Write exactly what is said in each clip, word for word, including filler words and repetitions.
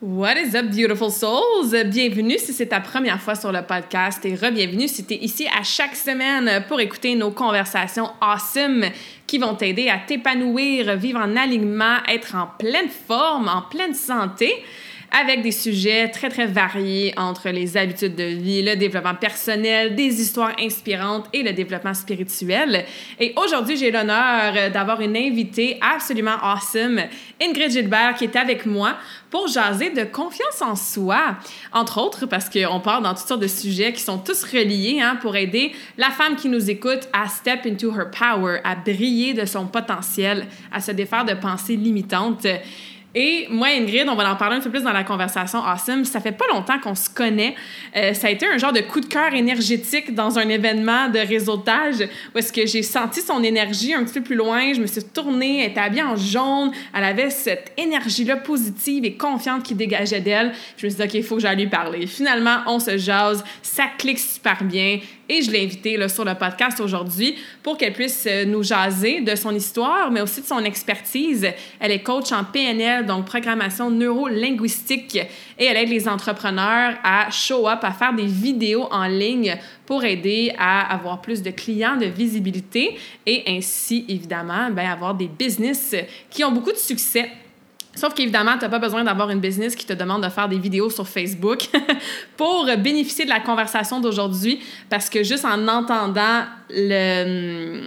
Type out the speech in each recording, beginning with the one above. What is up, beautiful souls? Bienvenue si c'est ta première fois sur le podcast et re-bienvenue si tu es ici à chaque semaine pour écouter nos conversations awesome qui vont t'aider à t'épanouir, vivre en alignement, être en pleine forme, en pleine santé, avec des sujets très, très variés entre les habitudes de vie, le développement personnel, des histoires inspirantes et le développement spirituel. Et aujourd'hui, j'ai l'honneur d'avoir une invitée absolument awesome, Ingrid Gilbert, qui est avec moi pour jaser de confiance en soi, entre autres parce qu'on part dans toutes sortes de sujets qui sont tous reliés hein, pour aider la femme qui nous écoute à step into her power, à briller de son potentiel, à se défaire de pensées limitantes. Et moi, Ingrid, on va en parler un peu plus dans la conversation awesome. Ça fait pas longtemps qu'on se connaît. Euh, ça a été un genre de coup de cœur énergétique dans un événement de réseautage où est-ce que j'ai senti son énergie un petit peu plus loin. Je me suis tournée, elle était habillée en jaune. Elle avait cette énergie-là positive et confiante qui dégageait d'elle. Je me suis dit, OK, il faut que j'aille lui parler. Finalement, on se jase. Ça clique super bien. Et je l'ai invitée là, sur le podcast aujourd'hui pour qu'elle puisse nous jaser de son histoire, mais aussi de son expertise. Elle est coach en P N L, donc programmation neuro-linguistique, et elle aide les entrepreneurs à show up, à faire des vidéos en ligne pour aider à avoir plus de clients, de visibilité et ainsi, évidemment, bien, avoir des business qui ont beaucoup de succès. Sauf qu'évidemment, tu n'as pas besoin d'avoir une business qui te demande de faire des vidéos sur Facebook pour bénéficier de la conversation d'aujourd'hui, parce que juste en entendant le...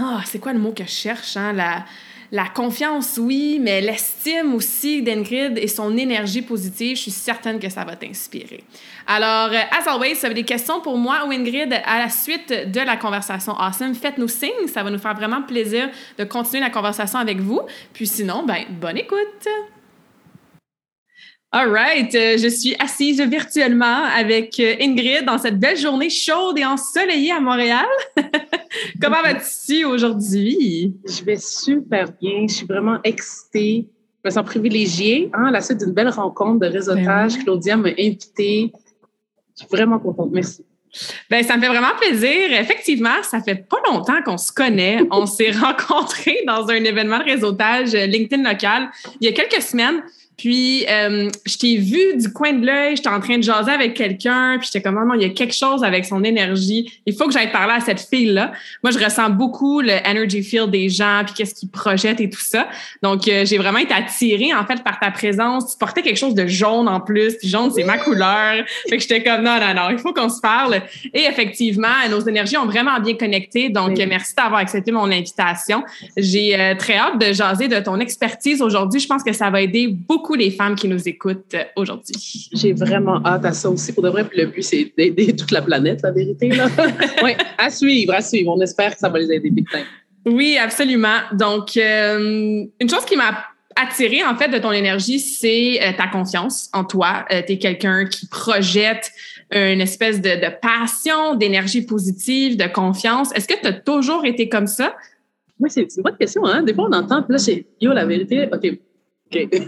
Oh, c'est quoi le mot que je cherche? Hein? La... La confiance, oui, mais l'estime aussi d'Ingrid et son énergie positive, je suis certaine que ça va t'inspirer. Alors, as always, si vous avez des questions pour moi ou Ingrid à la suite de la conversation awesome, faites-nous signe, ça va nous faire vraiment plaisir de continuer la conversation avec vous. Puis sinon, ben, bonne écoute! All right, je suis assise virtuellement avec Ingrid dans cette belle journée chaude et ensoleillée à Montréal. Comment vas-tu aujourd'hui? Je vais super bien, je suis vraiment excitée. Je me sens privilégiée hein, à la suite d'une belle rencontre de réseautage. Ben, Claudia m'a invitée. Je suis vraiment contente, merci. Bien, ça me fait vraiment plaisir. Effectivement, ça fait pas longtemps qu'on se connaît. On s'est rencontrés dans un événement de réseautage LinkedIn Local il y a quelques semaines. Puis, euh, je t'ai vu du coin de l'œil, j'étais en train de jaser avec quelqu'un, puis j'étais comme, non, il y a quelque chose avec son énergie. Il faut que j'aille parler à cette fille-là. Moi, je ressens beaucoup le energy field des gens, puis qu'est-ce qu'ils projettent et tout ça. Donc, euh, j'ai vraiment été attirée, en fait, par ta présence. Tu portais quelque chose de jaune en plus, puis jaune, c'est ma couleur. Fait que j'étais comme, non, non, non, il faut qu'on se parle. Et effectivement, nos énergies ont vraiment bien connecté. Donc, oui. Merci d'avoir accepté mon invitation. J'ai euh, très hâte de jaser de ton expertise aujourd'hui. Je pense que ça va aider beaucoup les femmes qui nous écoutent aujourd'hui. J'ai vraiment hâte à ça aussi. Pour de vrai, puis le but, c'est d'aider toute la planète, la vérité. Là. Oui, à suivre, à suivre. On espère que ça va les aider big time. Oui, absolument. Donc, euh, une chose qui m'a attirée, en fait, de ton énergie, c'est euh, ta confiance en toi. Euh, tu es quelqu'un qui projette une espèce de, de passion, d'énergie positive, de confiance. Est-ce que tu as toujours été comme ça? Oui, c'est une bonne question. Hein? Des fois, on entend, puis là, c'est « Yo, la vérité, OK. » OK.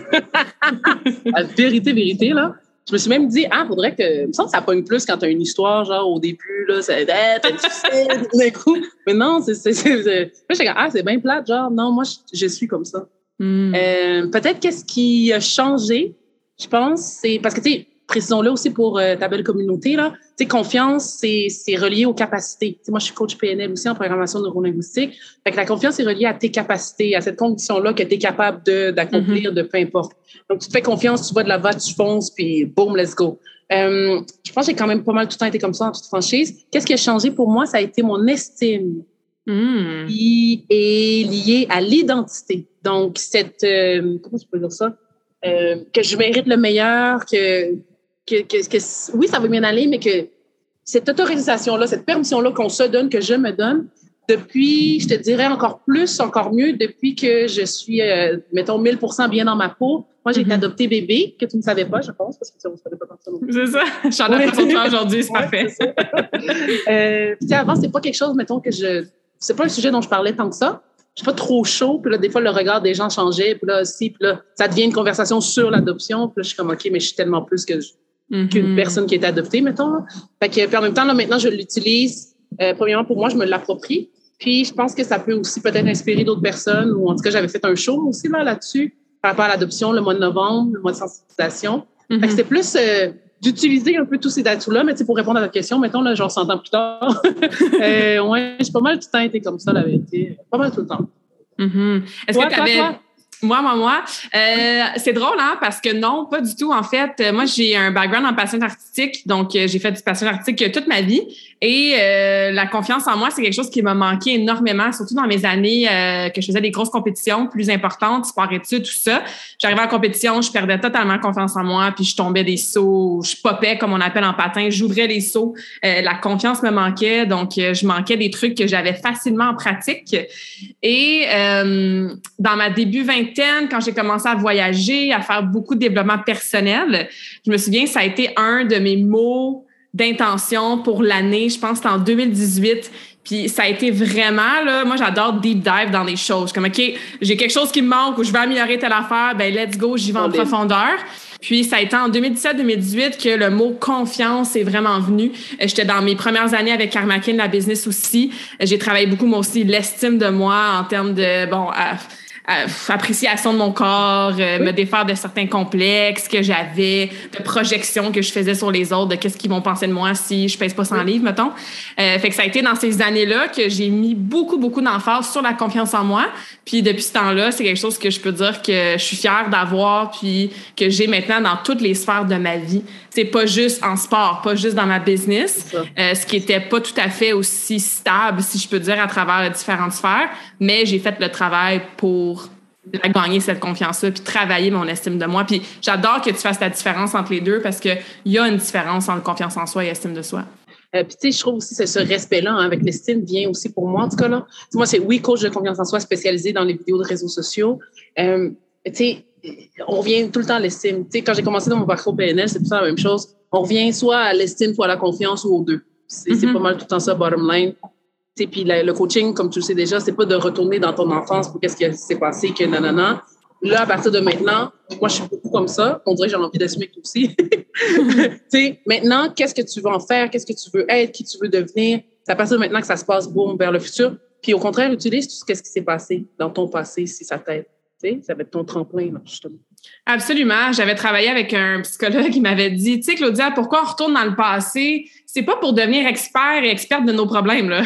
La vérité, vérité, là. Je me suis même dit, ah, faudrait que. Il me semble que ça pogne plus quand t'as une histoire, genre, au début, là, c'est. Hey, t'as difficile, tout d'un coup. Mais non, c'est. c'est, c'est, c'est... Moi, j'étais comme, ah, c'est bien plate, genre, non, moi, je, je suis comme ça. Mm. Euh, peut-être qu'est-ce qui a changé, je pense, c'est. Parce que, tu sais, précisons-le aussi pour euh, ta belle communauté, là. Tu sais, confiance, c'est, c'est relié aux capacités. Tu sais, moi, je suis coach P N L aussi en programmation neurolinguistique. Fait que la confiance est reliée à tes capacités, à cette condition-là que tu es capable de, d'accomplir, mm-hmm. de peu importe. Donc, tu te fais confiance, tu vas de l'avant, tu fonces, puis boom, let's go. Euh, je pense que j'ai quand même pas mal tout le temps été comme ça, en toute franchise. Qu'est-ce qui a changé pour moi? Ça a été mon estime mm. qui est liée à l'identité. Donc, cette... Euh, comment je peux dire ça? euh, que je mérite le meilleur, que, que, que, que oui, ça va bien aller, mais que cette autorisation-là, cette permission-là qu'on se donne, que je me donne, depuis, je te dirais encore plus, encore mieux, depuis que je suis, euh, mettons, mille pour cent bien dans ma peau. Moi, j'ai mm-hmm. été adoptée bébé, que tu ne savais pas, je pense, parce que tu ne savais pas ça non plus. C'est ça. Je suis en adoption aujourd'hui, c'est ouais, parfait. C'est euh, puis avant, c'est pas quelque chose, mettons, que je... C'est pas un sujet dont je parlais tant que ça. Je suis pas trop chaud. Puis là, des fois, le regard des gens changeait. Puis là, si, puis là, ça devient une conversation sur l'adoption. Puis là, je suis comme, OK, mais je suis tellement plus que je, mm-hmm. qu'une personne qui est adoptée, mettons. Là. Fait que, puis en même temps, là, maintenant, je l'utilise. Euh, premièrement, pour moi, je me l'approprie. Puis, je pense que ça peut aussi peut-être inspirer d'autres personnes. Ou en tout cas, j'avais fait un show aussi là, là-dessus par rapport à l'adoption, le mois de novembre, le mois de sensibilisation. Mm-hmm. Fait que c'est plus euh, d'utiliser un peu tous ces atouts-là. Mais tu sais, pour répondre à ta question, mettons, là, genre cent ans plus tard, euh, ouais, j'ai pas mal tout le temps été comme ça, la vérité. Pas mal tout le temps. Mm-hmm. Est-ce toi, que t'avais... Toi, toi? Moi, moi, moi. Euh, c'est drôle, hein, parce que non, pas du tout. En fait, moi, j'ai un background en passion artistique, donc euh, j'ai fait du passion artistique toute ma vie. Et euh, la confiance en moi, c'est quelque chose qui m'a manqué énormément, surtout dans mes années euh, que je faisais des grosses compétitions plus importantes, sport-études, tout ça. J'arrivais en compétition, je perdais totalement confiance en moi, puis je tombais des sauts, je popais, comme on appelle en patin, j'ouvrais les sauts. Euh, la confiance me manquait, donc euh, je manquais des trucs que j'avais facilement en pratique. Et euh, dans ma début vingtaine, quand j'ai commencé à voyager, à faire beaucoup de développement personnel, je me souviens, ça a été un de mes mots d'intention pour l'année, je pense, c'était en deux mille dix-huit. Puis ça a été vraiment, là, moi, j'adore deep dive dans des choses. Je suis comme, OK, j'ai quelque chose qui me manque ou je vais améliorer telle affaire, ben let's go, j'y vais en profondeur. Puis ça a été en deux mille dix-sept deux mille dix-huit que le mot confiance est vraiment venu. J'étais dans mes premières années avec Karmakin, la business aussi. J'ai travaillé beaucoup, moi aussi, l'estime de moi en termes de, bon... Euh, Euh, appréciation de mon corps, euh, oui. me défaire de certains complexes que j'avais, de projections que je faisais sur les autres, de qu'est-ce qu'ils vont penser de moi si je pèse pas cent oui. livres, mettons. Euh, fait que ça a été dans ces années-là que j'ai mis beaucoup, beaucoup d'emphase sur la confiance en moi. Puis depuis ce temps-là, c'est quelque chose que je peux dire que je suis fière d'avoir puis que j'ai maintenant dans toutes les sphères de ma vie. C'est pas juste en sport, pas juste dans ma business, euh, ce qui était pas tout à fait aussi stable, si je peux dire, à travers les différentes sphères, mais j'ai fait le travail pour gagner cette confiance-là puis travailler mon estime de moi. Puis j'adore que tu fasses la différence entre les deux parce qu'il y a une différence entre confiance en soi et estime de soi. Euh, puis, tu sais, je trouve aussi que ce respect-là, hein, avec l'estime, vient aussi pour moi, en tout cas, là. T'sais, moi, c'est oui, coach de confiance en soi spécialisé dans les vidéos de réseaux sociaux. Euh, tu sais, on revient tout le temps à l'estime. Tu sais, quand j'ai commencé dans mon parcours P N L, c'est tout ça la même chose. On revient soit à l'estime, soit à la confiance, ou aux deux. C'est, mm-hmm. c'est pas mal tout le temps ça, bottom line. Tu sais, puis la, le coaching, comme tu le sais déjà, c'est pas de retourner dans ton enfance pour qu'est-ce qui s'est passé, que nanana. Là, à partir de maintenant, moi, je suis beaucoup comme ça. On dirait que j'ai envie d'assumer que aussi. Tu sais, maintenant, qu'est-ce que tu veux en faire? Qu'est-ce que tu veux être? Qui tu veux devenir? C'est à partir de maintenant que ça se passe, boum, vers le futur. Puis au contraire, utilise tout ce qui s'est passé dans ton passé, si ça t'aide. Tu sais, ça va être ton tremplin, justement. Absolument. J'avais travaillé avec un psychologue qui m'avait dit, tu sais, Claudia, pourquoi on retourne dans le passé? C'est pas pour devenir expert et experte de nos problèmes, là.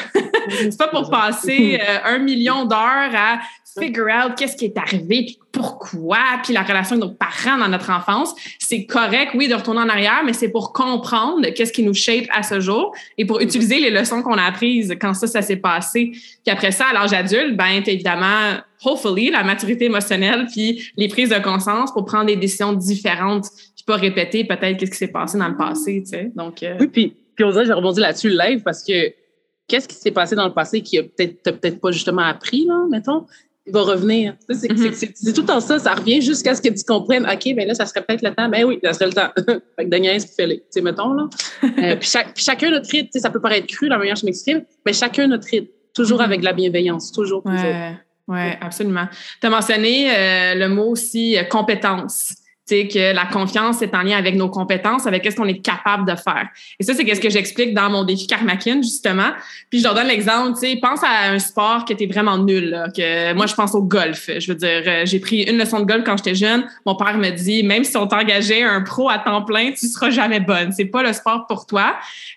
C'est pas pour passer euh, un million d'heures à figure out qu'est-ce qui est arrivé, puis pourquoi, puis la relation de nos parents dans notre enfance. C'est correct, oui, de retourner en arrière, mais c'est pour comprendre qu'est-ce qui nous shape à ce jour et pour utiliser les leçons qu'on a apprises quand ça, ça s'est passé. Puis après ça, à l'âge adulte, ben, t'as évidemment, hopefully, la maturité émotionnelle puis les prises de conscience pour prendre des décisions différentes puis pas répéter peut-être qu'est-ce qui s'est passé dans le passé, tu sais. Donc, euh... Oui, puis, puis on dirait que j'ai rebondi là-dessus le live parce que qu'est-ce qui s'est passé dans le passé qui a peut-être, t'as peut-être pas justement appris, là, mettons? Il va revenir. C'est, mm-hmm. c'est, c'est, c'est tout le temps ça, ça revient jusqu'à ce que tu comprennes. OK, bien là, ça serait peut-être le temps. Ben oui, ça serait le temps. Fait que Daniel, c'est fêlé. Tu sais, mettons, là. Euh, puis, chaque, puis chacun notre rythme. Tu sais, ça peut paraître cru, la manière dont je m'exprime, mais chacun notre rythme. Toujours mm-hmm. avec la bienveillance. Toujours, toujours. Ouais, ouais, absolument. Tu as mentionné euh, le mot aussi euh, compétence. Tu sais, que la confiance est en lien avec nos compétences, avec qu'est-ce qu'on est capable de faire. Et ça, c'est qu'est-ce que j'explique dans mon défi Karmakin, justement. Puis, je leur donne l'exemple, tu sais, pense à un sport que t'es vraiment nul, là, que moi, je pense au golf. Je veux dire, j'ai pris une leçon de golf quand j'étais jeune. Mon père me dit, même si on t'engageait un pro à temps plein, tu seras jamais bonne. C'est pas le sport pour toi.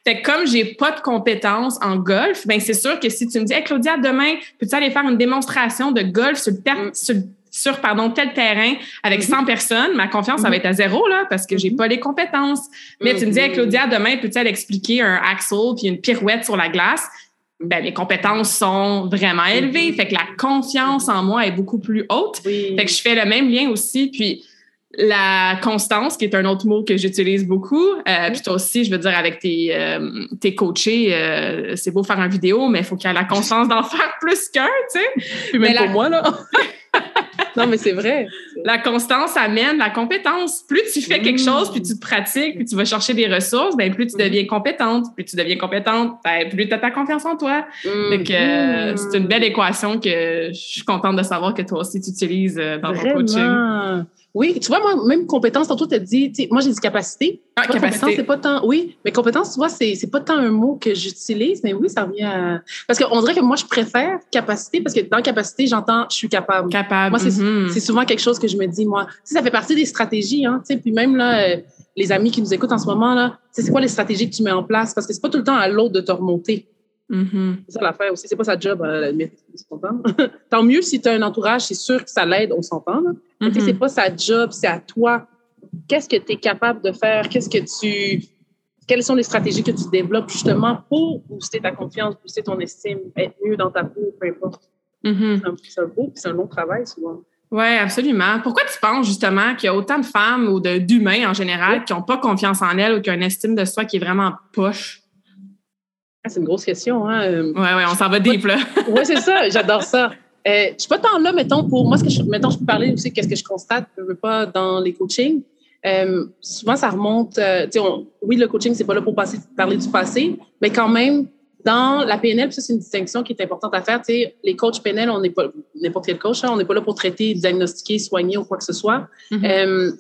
Fait que comme j'ai pas de compétences en golf, ben, c'est sûr que si tu me dis, hey, Claudia, demain, peux-tu aller faire une démonstration de golf sur le terrain, sur le sur, pardon, tel terrain avec cent mm-hmm. personnes, ma confiance, mm-hmm. ça va être à zéro, là, parce que j'ai pas les compétences. Mais mm-hmm. tu me dis, hey, Claudia, demain, peux-tu aller expliquer un axle puis une pirouette sur la glace? Ben, mes compétences sont vraiment élevées. Mm-hmm. Fait que la confiance en moi est beaucoup plus haute. Oui. Fait que je fais le même lien aussi. Puis, La constance, qui est un autre mot que j'utilise beaucoup. Euh, puis toi aussi, je veux dire, avec tes, euh, tes coachés, euh, c'est beau faire une vidéo, mais il faut qu'il y ait la constance d'en faire plus qu'un, tu sais. Puis même mais pour la... moi, là. Non, mais c'est vrai. La constance amène la compétence. Plus tu fais quelque chose, puis tu pratiques, puis tu vas chercher des ressources, bien plus tu deviens compétente. Plus tu deviens compétente, bien plus tu as ta confiance en toi. Mm. Donc, euh, mm. c'est une belle équation que je suis contente de savoir que toi aussi tu utilises dans Vraiment. ton coaching. Oui, tu vois, moi, même compétence, tantôt, tu as dit, tu sais, moi, j'ai dit capacité. Ah, vois, capacité. Compétence, c'est pas tant, oui, mais compétence, tu vois, c'est, c'est pas tant un mot que j'utilise, mais oui, ça revient à. Parce qu'on dirait que moi, je préfère capacité, parce que dans capacité, j'entends, je suis capable. Capable. Moi, c'est, mm-hmm. c'est souvent quelque chose que je me dis, moi. Tu sais, ça fait partie des stratégies, hein, tu sais, puis même, là, euh, les amis qui nous écoutent en ce moment, là, tu sais, c'est quoi les stratégies que tu mets en place? Parce que c'est pas tout le temps à l'autre de te remonter. Mm-hmm. C'est ça l'affaire aussi, c'est pas sa job, à l'admettre, on s'entend. Tant mieux si tu as un entourage, c'est sûr que ça l'aide, on s'entend. Là. Mm-hmm. Tu sais, c'est pas sa job, c'est à toi. Qu'est-ce que tu es capable de faire? Qu'est-ce que tu. Quelles sont les stratégies que tu développes justement pour booster ta confiance, booster ton estime, être mieux dans ta peau, peu importe. Mm-hmm. C'est, un, c'est un beau puis c'est un long travail souvent. Oui, absolument. Pourquoi tu penses justement qu'il y a autant de femmes ou de, d'humains en général oui. qui n'ont pas confiance en elles ou qui ont une estime de soi qui est vraiment poche? C'est une grosse question. Hein? Euh, oui, ouais, on s'en va deep, là. Oui, c'est ça, j'adore ça. Euh, je ne suis pas tant là, mettons, pour moi, ce que je, mettons, je peux parler aussi de qu'est-ce que je constate, je ne veux pas dans les coachings. Euh, souvent, ça remonte, euh, tu sais, oui, le coaching, ce n'est pas là pour passer, parler du passé, mais quand même, dans la P N L, ça, c'est une distinction qui est importante à faire. Tu sais, les coachs P N L, on n'est pas, n'importe quel coach, hein, on n'est pas là pour traiter, diagnostiquer, soigner ou quoi que ce soit. Mm-hmm. Euh,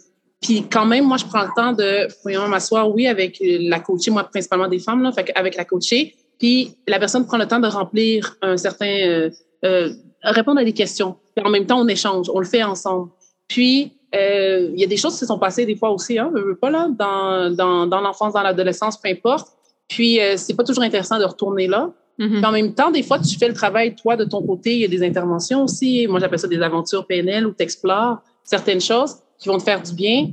Puis quand même, moi, je prends le temps de vraiment m'asseoir, oui, avec la coachée, moi, principalement des femmes, là, fait avec la coachée. Puis la personne prend le temps de remplir un certain... Euh, euh, répondre à des questions. Puis en même temps, on échange, on le fait ensemble. Puis, euh, il y a des choses qui se sont passées des fois aussi, hein, je veux pas, là, dans, dans, dans l'enfance, dans l'adolescence, peu importe. Puis, euh, c'est pas toujours intéressant de retourner là. Mm-hmm. Puis en même temps, des fois, tu fais le travail, toi, de ton côté, il y a des interventions aussi. Moi, j'appelle ça des aventures P N L où tu explores certaines choses qui vont te faire du bien.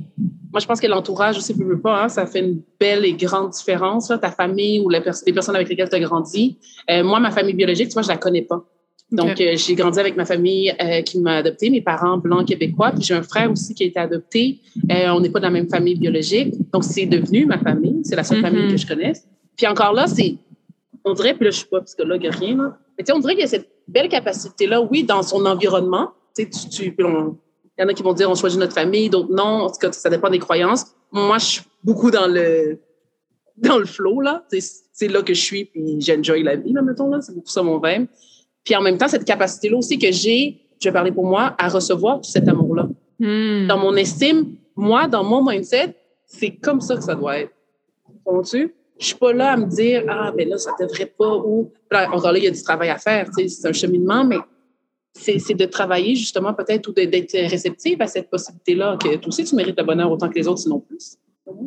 Moi, je pense que l'entourage aussi, je veux pas, hein, ça fait une belle et grande différence, là, ta famille ou la pers- les personnes avec lesquelles tu as grandi. Euh, moi, ma famille biologique, tu vois, je la connais pas. Donc, okay. euh, j'ai grandi avec ma famille euh, qui m'a adoptée, mes parents blancs québécois, puis j'ai un frère aussi qui a été adopté. Euh, on n'est pas de la même famille biologique. Donc, c'est devenu ma famille. C'est la seule mm-hmm. famille que je connaisse. Puis encore là, c'est, on dirait, puis là, je suis pas psychologue, rien, là. Mais tu sais, on dirait qu'il y a cette belle capacité-là, oui, dans son environnement. Tu sais, tu, tu, on, il y en a qui vont dire on choisit notre famille, d'autres non. En tout cas, ça dépend des croyances. Moi, je suis beaucoup dans le dans le flow, là. C'est, c'est là que je suis, puis j'enjoy la vie, là, mettons, là. C'est beaucoup ça mon verbe. Puis en même temps, cette capacité-là aussi que j'ai, je vais parler pour moi, à recevoir tout cet amour-là. Mm. Dans mon estime, moi, dans mon mindset, c'est comme ça que ça doit être. Comprends-tu? Je suis pas là à me dire « Ah, mais là, ça devrait pas » ou encore là, il y a du travail à faire. Tu sais, c'est un cheminement, mais... C'est, c'est de travailler justement peut-être ou de, d'être réceptive à cette possibilité-là que toi aussi tu mérites le bonheur autant que les autres, sinon plus.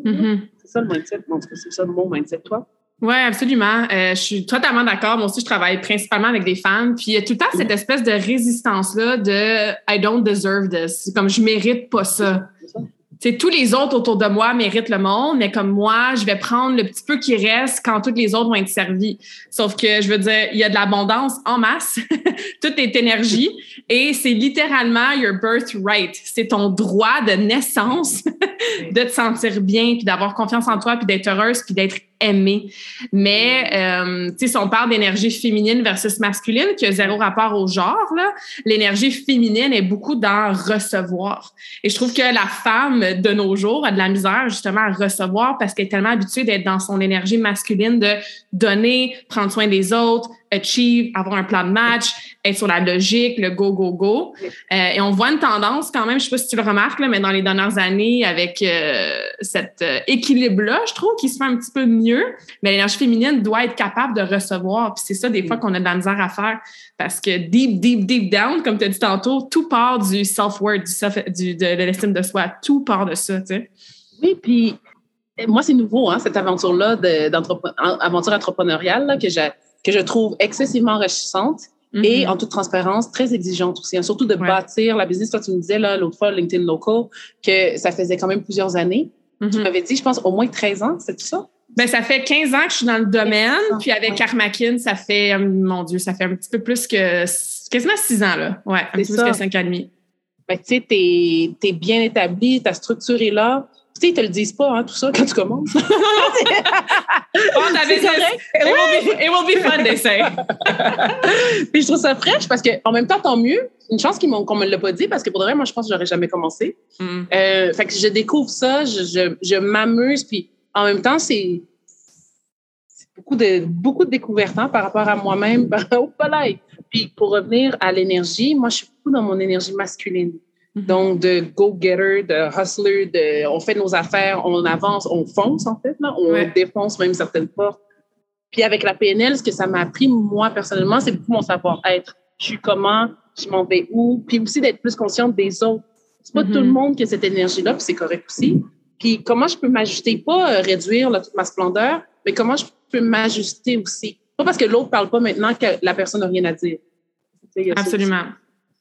Mm-hmm. C'est ça le mindset, en tout cas, c'est ça le mot mindset, toi? Oui, absolument. Euh, je suis totalement d'accord. Moi aussi, je travaille principalement avec des femmes. Puis il y a tout le temps cette espèce de résistance-là de « I don't deserve this », comme « je mérite pas ça ». T'sais, tous les autres autour de moi méritent le monde, mais comme moi, je vais prendre le petit peu qui reste quand toutes les autres vont être servies. Sauf que, je veux dire, il y a de l'abondance en masse. Tout est énergie. Et c'est littéralement your birthright. C'est ton droit de naissance de te sentir bien, puis d'avoir confiance en toi, puis d'être heureuse, puis d'être aimée. Mais, euh, tu sais, si on parle d'énergie féminine versus masculine, qui a zéro rapport au genre, là, l'énergie féminine est beaucoup dans recevoir. Et je trouve que la femme de nos jours a de la misère justement à recevoir parce qu'elle est tellement habituée d'être dans son énergie masculine de donner, prendre soin des autres, achieve, avoir un plan de match, être sur la logique, le go, go, go. Euh, et on voit une tendance quand même, je sais pas si tu le remarques, là, mais dans les dernières années, avec euh, cet euh, équilibre-là, je trouve qu'il se fait un petit peu mieux. Mais l'énergie féminine doit être capable de recevoir. Puis c'est ça, des fois, qu'on a de la misère à faire. Parce que deep, deep, deep down, comme tu as dit tantôt, tout part du self-worth, du self, du, de, de l'estime de soi. Tout part de ça, tu sais. Oui, puis moi, c'est nouveau, hein, cette aventure-là, de, aventure entrepreneuriale là, que j'ai que je trouve excessivement enrichissante mm-hmm. et, en toute transparence, très exigeante aussi. Hein, surtout de ouais. bâtir la business. Toi, tu me disais là, l'autre fois, LinkedIn Local, que ça faisait quand même plusieurs années. Mm-hmm. Tu m'avais dit, je pense, au moins treize ans, c'est tout ça? Ben ça fait quinze ans que je suis dans le domaine. Puis avec ouais. Karmakin, ça fait, mon Dieu, ça fait un petit peu plus que... quasiment six ans, là. Ouais, un c'est petit peu plus que cinq ans et demi. Fait que, tu sais, t'es, t'es bien établi, ta structure est là. Tu sais, ils te le disent pas, hein, tout ça, quand tu commences. Bon, t'avais correct. It will be, it will be fun, they say. Puis je trouve ça fraîche parce que, en même temps, tant mieux. Une chance qu'ils m'ont, qu'on me l'a pas dit parce que pour de vrai, moi, je pense que j'aurais jamais commencé. Mm. Euh, fait que je découvre ça, je, je, je m'amuse. Puis en même temps, c'est, c'est beaucoup de, beaucoup de découvertes hein, par rapport à moi-même, au palais. Puis pour revenir à l'énergie, moi, je suis beaucoup dans mon énergie masculine. Donc, de go-getter, de hustler, de, on fait nos affaires, on avance, on fonce, en fait, là, on ouais. défonce même certaines portes. Puis avec la P N L, ce que ça m'a appris, moi, personnellement, c'est beaucoup mon savoir-être. Je suis comment, je m'en vais où, puis aussi d'être plus consciente des autres. C'est pas mm-hmm. tout le monde qui a cette énergie-là, puis c'est correct aussi. Puis comment je peux m'ajuster, pas réduire là, toute ma splendeur, mais comment je peux m'ajuster aussi. Pas parce que l'autre parle pas maintenant que la personne n'a rien à dire. Tu sais, absolument. Ça.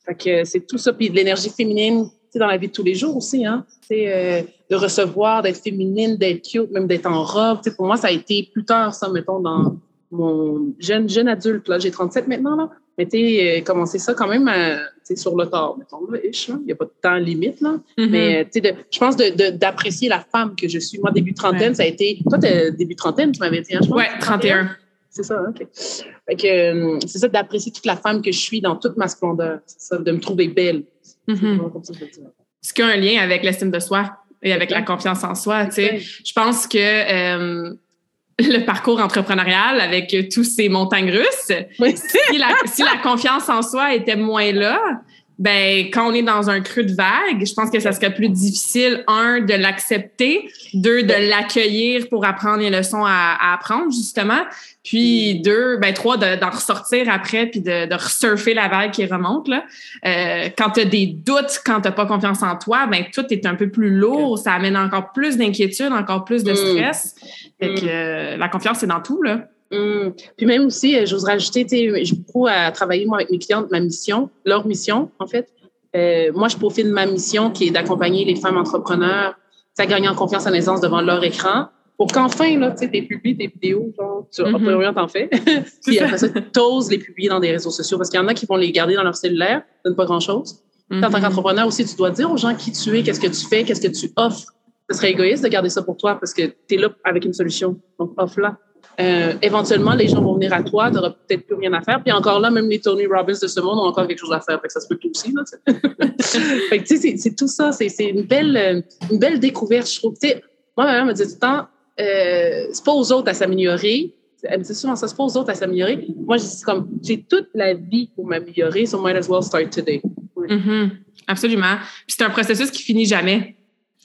Fait que c'est tout ça. Puis de l'énergie féminine, tu sais, dans la vie de tous les jours aussi, hein. C'est euh, de recevoir, d'être féminine, d'être cute, même d'être en robe. Tu sais, pour moi, ça a été plus tard, ça, mettons, dans mon jeune, jeune adulte, là. J'ai trente-sept maintenant, là. Mais tu sais, euh, commencer ça quand même, à, tu sais, sur le tard, mettons, là, ish, hein? Il n'y a pas de temps limite, là. Mm-hmm. Mais tu sais, de, je pense de, de, d'apprécier la femme que je suis. Moi, début trentaine, ouais. ça a été... Toi, t'es début trentaine, tu m'avais dit, hein, je pense. Ouais, trente et un. C'est ça, OK. Fait que, euh, c'est ça, d'apprécier toute la femme que je suis dans toute ma splendeur. C'est ça, de me trouver belle. Mm-hmm. Comme ça, je veux dire. Ce qui a un lien avec l'estime de soi et avec okay. la confiance en soi, tu sais. Okay. Je pense que euh, le parcours entrepreneurial, avec tous ces montagnes russes, oui. si, la, si la confiance en soi était moins là, ben quand on est dans un creux de vague, je pense que ça serait plus difficile, un, de l'accepter, deux, de l'accueillir pour apprendre les leçons à, à apprendre, justement, puis deux, ben trois, de, d'en ressortir après puis de, de resurfer la vague qui remonte, là. Euh, quand t'as des doutes, quand t'as pas confiance en toi, ben tout est un peu plus lourd, ça amène encore plus d'inquiétude, encore plus de stress. Fait que euh, la confiance, c'est dans tout, là. Mmh. Puis même aussi, euh, j'ose rajouter, tu sais, j'ai beaucoup à travailler, moi, avec mes clientes, ma mission, leur mission, en fait. Euh, moi, je profite de ma mission qui est d'accompagner les femmes entrepreneurs, tu sais, à gagner en confiance et en aisance devant leur écran pour qu'enfin, là, tu sais, t'es publié tes vidéos, genre, tu mmh. t'en fais. Puis après ça, t'oses les publier dans des réseaux sociaux parce qu'il y en a qui vont les garder dans leur cellulaire, ça donne pas grand-chose. Mmh. En tant qu'entrepreneur aussi, tu dois dire aux gens qui tu es, qu'est-ce que tu fais, qu'est-ce que tu offres. Ce serait égoïste de garder ça pour toi parce que t'es là avec une solution. Donc, offre-la. Euh, éventuellement, les gens vont venir à toi, t'auras peut-être plus rien à faire. Puis encore là, même les Tony Robbins de ce monde ont encore quelque chose à faire. Fait que ça se peut tout aussi, là. Fait que, tu sais, c'est, c'est tout ça. C'est, c'est une belle, une belle découverte, je trouve. Tu sais, moi, ma mère me dit tout le temps, euh, c'est pas aux autres à s'améliorer. Elle me dit souvent ça, c'est pas aux autres à s'améliorer. Moi, je dis comme, j'ai toute la vie pour m'améliorer, so might as well start today. Oui. Mm-hmm. Absolument. Puis c'est un processus qui finit jamais.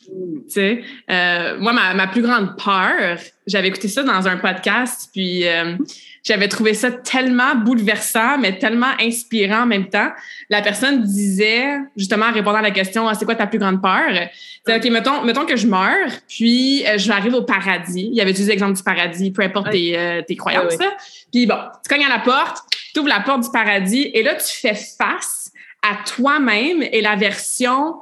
Tu sais, euh, moi, ma, ma plus grande peur, j'avais écouté ça dans un podcast, puis euh, j'avais trouvé ça tellement bouleversant, mais tellement inspirant en même temps. La personne disait, justement, en répondant à la question, ah, c'est quoi ta plus grande peur? C'est, OK, mettons, mettons que je meurs, puis euh, je j'arrive au paradis. Il y avait utilisé l'exemple du paradis, peu importe oui. tes, euh, tes croyances. Oui, oui. Puis bon, tu cognes à la porte, tu ouvres la porte du paradis, et là, tu fais face à toi-même et la version...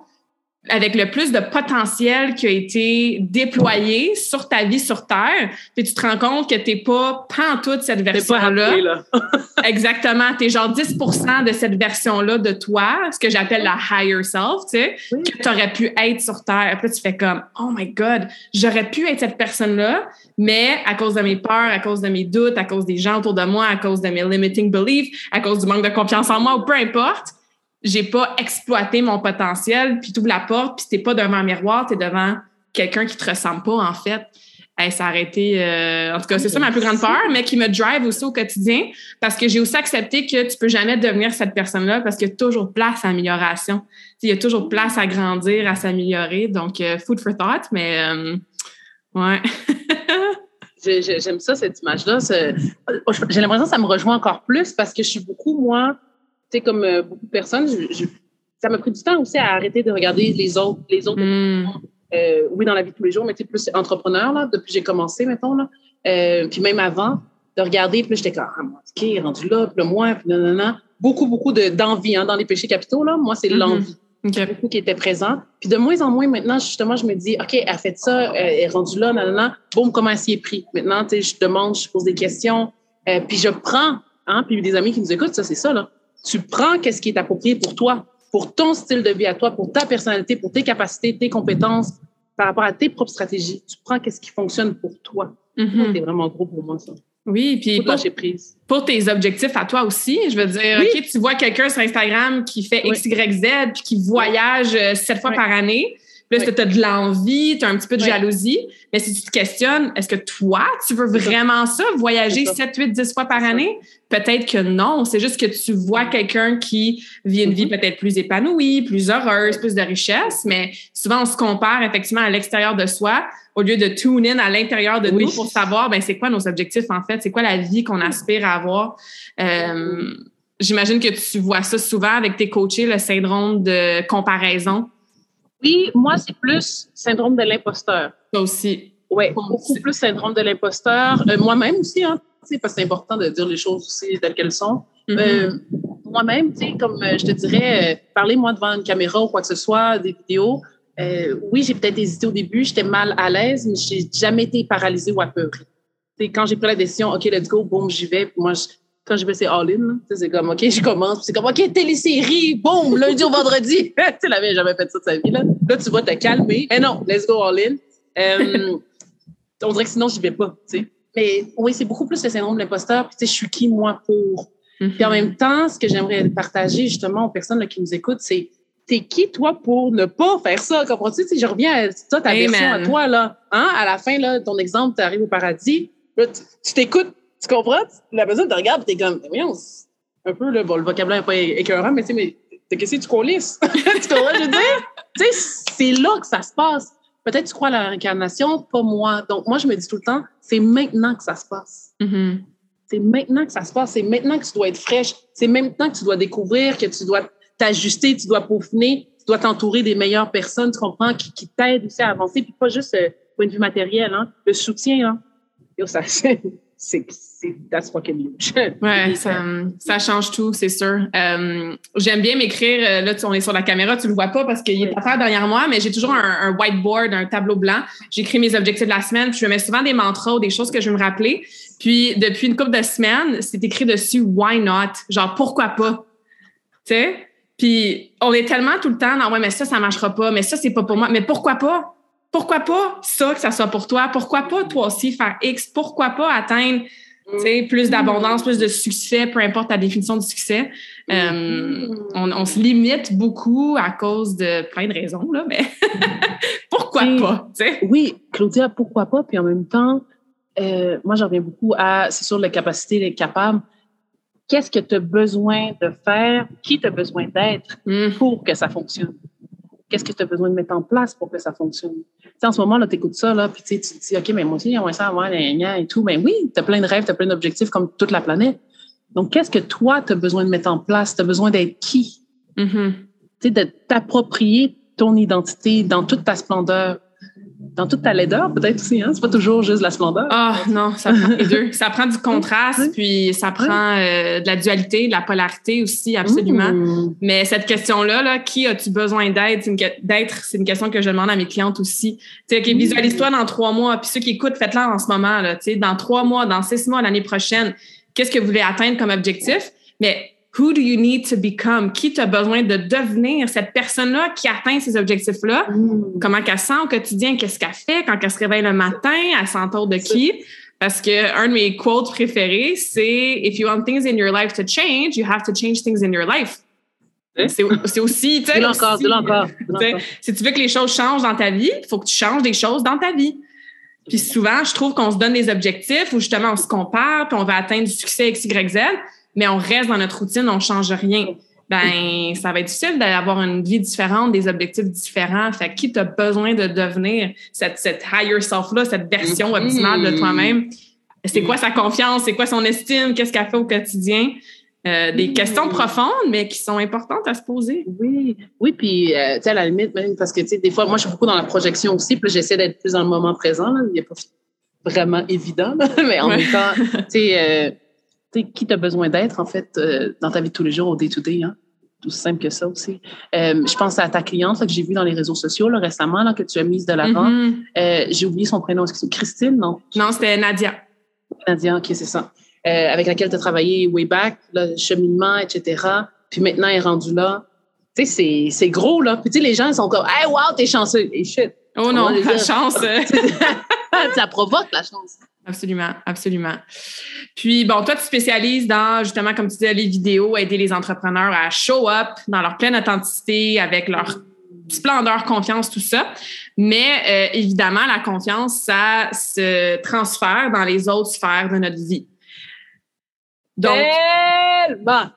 avec le plus de potentiel qui a été déployé sur ta vie sur Terre, puis tu te rends compte que t'es pas pantoute cette version-là. T'es pas appelé, là. Exactement. T'es genre dix pour cent de cette version-là de toi, ce que j'appelle la higher self, tu sais, oui. que t'aurais pu être sur Terre. Puis là, tu fais comme « Oh my God, j'aurais pu être cette personne-là, mais à cause de mes peurs, à cause de mes doutes, à cause des gens autour de moi, à cause de mes limiting beliefs, à cause du manque de confiance en moi ou peu importe, j'ai pas exploité mon potentiel, puis t'ouvres la porte, puis t'es pas devant un miroir, t'es devant quelqu'un qui te ressemble pas, en fait. Hey, ça a été, euh, en tout cas, c'est ça ma plus grande peur, mais qui me drive aussi au quotidien, parce que j'ai aussi accepté que tu peux jamais devenir cette personne-là, parce qu'il y a toujours place à amélioration. Il y a toujours place à grandir, à s'améliorer, donc euh, food for thought, mais euh, ouais. je, je, j'aime ça, cette image-là. C'est... J'ai l'impression que ça me rejoint encore plus, parce que je suis beaucoup, moi, tu sais, comme euh, beaucoup de personnes, je, je, ça m'a pris du temps aussi à arrêter de regarder les autres. Les autres mm. euh, oui, dans la vie de tous les jours, mais tu sais, plus entrepreneur, là, depuis que j'ai commencé, mettons, là. Euh, puis même avant, de regarder, puis là, j'étais comme, ah, OK, rendu là, puis là, moi, puis nanana. Beaucoup, beaucoup de, d'envie, hein, dans les péchés capitaux, là. Moi, c'est mm-hmm. l'envie. Okay. Beaucoup qui était présent. Puis de moins en moins, maintenant, justement, je me dis, OK, elle a fait ça, elle est rendue là, nanana. Boum, comment elle s'y est pris? Maintenant, tu sais, je demande, je pose des questions, euh, puis je prends, hein, puis des amis qui nous écoutent, ça, c'est ça, là. Tu prends qu'est-ce qui est approprié pour toi. pour ton style de vie à toi, pour ta personnalité, pour tes capacités, tes compétences, par rapport à tes propres stratégies. Tu prends qu'est-ce qui fonctionne pour toi. Mm-hmm. C'est vraiment gros pour moi, ça. Oui, puis pour, pour tes objectifs à toi aussi, je veux dire, oui. OK, tu vois quelqu'un sur Instagram qui fait X, Y, Z, puis qui voyage sept fois oui. par année. Puis là, oui. tu as de l'envie, tu as un petit peu de oui. jalousie. Mais si tu te questionnes, est-ce que toi, tu veux vraiment ça, ça voyager ça. sept, huit, dix fois par année? Peut-être que non. C'est juste que tu vois quelqu'un qui vit une mm-hmm. vie peut-être plus épanouie, plus heureuse, plus de richesse. Mais souvent, on se compare effectivement à l'extérieur de soi au lieu de tune in à l'intérieur de oui. nous pour savoir ben, c'est quoi nos objectifs en fait, c'est quoi la vie qu'on aspire à avoir. Euh, j'imagine que tu vois ça souvent avec tes coachés, le syndrome de comparaison. Oui, moi, c'est plus syndrome de l'imposteur. Toi aussi. Oui, beaucoup plus syndrome de l'imposteur. Euh, moi-même aussi, hein, parce que c'est important de dire les choses aussi telles qu'elles sont. Mm-hmm. Euh, moi-même, comme je te dirais, euh, parlez-moi devant une caméra ou quoi que ce soit, des vidéos. Euh, oui, j'ai peut-être hésité au début, j'étais mal à l'aise, mais j'ai jamais été paralysée ou apeurée. T'sais, quand j'ai pris la décision, OK, let's go, boum, j'y vais. Puis moi, je, quand j'y vais, c'est all-in. C'est comme, OK, je commence. C'est comme, OK, télésérie, boum, lundi au vendredi. Tu n'avais jamais fait ça de sa vie. Là, là tu vas te calmer. Mais non, let's go all-in. Euh, on dirait que sinon, j'y vais pas. T'sais. Mais oui, c'est beaucoup plus le syndrome de l'imposteur. Puis, tu sais, je suis qui, moi, pour. Mm-hmm. Puis en même temps, ce que j'aimerais partager justement aux personnes là, qui nous écoutent, c'est t'es qui, toi, pour ne pas faire ça? Comprends-tu? Je reviens à toi, ta Amen. Version à toi, là. Hein? À la fin, là, ton exemple, tu arrives au paradis, là, tu, tu t'écoutes, tu comprends? La personne te regarde, t'es comme, voyons, un peu, là, bon, le vocabulaire n'est pas écœurant, mais tu sais, mais t'es qu'est-ce que tu colisses? Tu comprends, je veux dire? Tu sais, c'est là que ça se passe. Peut-être tu crois à la réincarnation, pas moi. Donc, moi, je me dis tout le temps, c'est maintenant que ça se passe. Mm-hmm. C'est maintenant que ça se passe. C'est maintenant que tu dois être fraîche. C'est maintenant que tu dois découvrir, que tu dois t'ajuster, tu dois peaufiner, tu dois t'entourer des meilleures personnes, tu comprends, qui, qui t'aident aussi à avancer, puis pas juste euh, point de vue matériel, hein, le soutien, hein. Yo, ça, c'est, c'est, c'est, that's fucking huge. Ouais, ça, ça change tout, c'est sûr. Euh, j'aime bien m'écrire, là, tu, on est sur la caméra, tu le vois pas parce qu'il y a ta terre derrière moi, mais j'ai toujours un, un whiteboard, un tableau blanc. J'écris mes objectifs de la semaine, puis je mets souvent des mantras ou des choses que je veux me rappeler. Puis, depuis une couple de semaines, c'est écrit dessus, why not? Genre, pourquoi pas? Tu sais? Puis, on est tellement tout le temps dans « Ouais, mais ça, ça marchera pas. Mais ça, c'est pas pour moi. Mais pourquoi pas? Pourquoi pas ça, que ça soit pour toi? Pourquoi pas toi aussi faire X? Pourquoi pas atteindre mm. plus d'abondance, plus de succès, peu importe ta définition du succès? Mm. Euh, on, on se limite beaucoup à cause de plein de raisons, là, mais pourquoi Et, pas? T'sais? Oui, Claudia, pourquoi pas? Puis en même temps, euh, moi, j'en reviens beaucoup à, c'est sûr, la capacité d'être capable. Qu'est-ce que tu as besoin de faire? Qui tu as besoin d'être pour que ça fonctionne? Qu'est-ce que tu as besoin de mettre en place pour que ça fonctionne? T'sais, en ce moment, tu écoutes ça, là, puis tu te dis, OK, mais moi aussi, j'aimerais ça avoir les liens et tout. Mais oui, tu as plein de rêves, tu as plein d'objectifs comme toute la planète. Donc, qu'est-ce que toi, tu as besoin de mettre en place? Tu as besoin d'être qui? Mm-hmm. Tu sais, de t'approprier ton identité dans toute ta splendeur. Dans toute ta laideur, peut-être aussi, hein? C'est pas toujours juste la splendeur. Ah oh, non, ça prend les deux. Ça prend du contraste, oui. puis ça prend euh, de la dualité, de la polarité aussi, absolument. Mmh. Mais cette question-là, là, qui as-tu besoin d'être? C'est une, d'être, c'est une question que je demande à mes clientes aussi. Tu sais, okay, visualise-toi dans trois mois, puis ceux qui écoutent, faites-le en ce moment, là, tu sais, dans trois mois, dans six mois, l'année prochaine, qu'est-ce que vous voulez atteindre comme objectif? Mais who do you need to become? Qui t'as besoin de devenir? Cette personne-là qui atteint ces objectifs-là, mm. comment qu'elle sent au quotidien? Qu'est-ce qu'elle fait quand elle se réveille le matin? Elle s'entoure de c'est qui? Parce que un de mes quotes préférés, c'est « If you want things in your life to change, you have to change things in your life. » C'est, c'est aussi... De l'encore, de l'encore. Si tu veux que les choses changent dans ta vie, il faut que tu changes des choses dans ta vie. Puis souvent, je trouve qu'on se donne des objectifs où justement, on se compare puis on va atteindre du succès X Y Z. Mais on reste dans notre routine, on ne change rien. Ben, ça va être difficile d'avoir une vie différente, des objectifs différents. Fait qui t'as besoin de devenir cette, cette higher self-là, cette version optimale de toi-même? C'est quoi sa confiance? C'est quoi son estime? Qu'est-ce qu'elle fait au quotidien? Euh, des questions profondes, mais qui sont importantes à se poser. Oui, oui, puis euh, tu sais, à la limite, même parce que tu sais, des fois, moi, je suis beaucoup dans la projection aussi, puis j'essaie d'être plus dans le moment présent. Il n'y a pas vraiment évident, là, mais en ouais. même temps, tu sais... Euh, T'sais, qui tu as besoin d'être, en fait, euh, dans ta vie de tous les jours, au day-to-day, hein? Tout simple que ça aussi. Euh, je pense à ta cliente là, que j'ai vue dans les réseaux sociaux là, récemment, là, que tu as mise de l'avant. Mm-hmm. Euh, j'ai oublié son prénom. Est-ce que c'est Christine, non? Non, c'était Nadia. Nadia, OK, c'est ça. Euh, avec laquelle tu as travaillé way back, le cheminement, et cetera. Puis maintenant, elle est rendue là. Tu sais, c'est, c'est gros, là. Puis, tu sais, les gens, ils sont comme, hey, wow, t'es chanceux. Et shit. Oh non, la chance. Ça provoque la chance. Absolument, absolument. Puis, bon, toi, tu spécialises dans, justement, comme tu disais, les vidéos, aider les entrepreneurs à show up dans leur pleine authenticité, avec leur splendeur, confiance, tout ça. Mais, euh, évidemment, la confiance, ça se transfère dans les autres sphères de notre vie. Donc, tellement!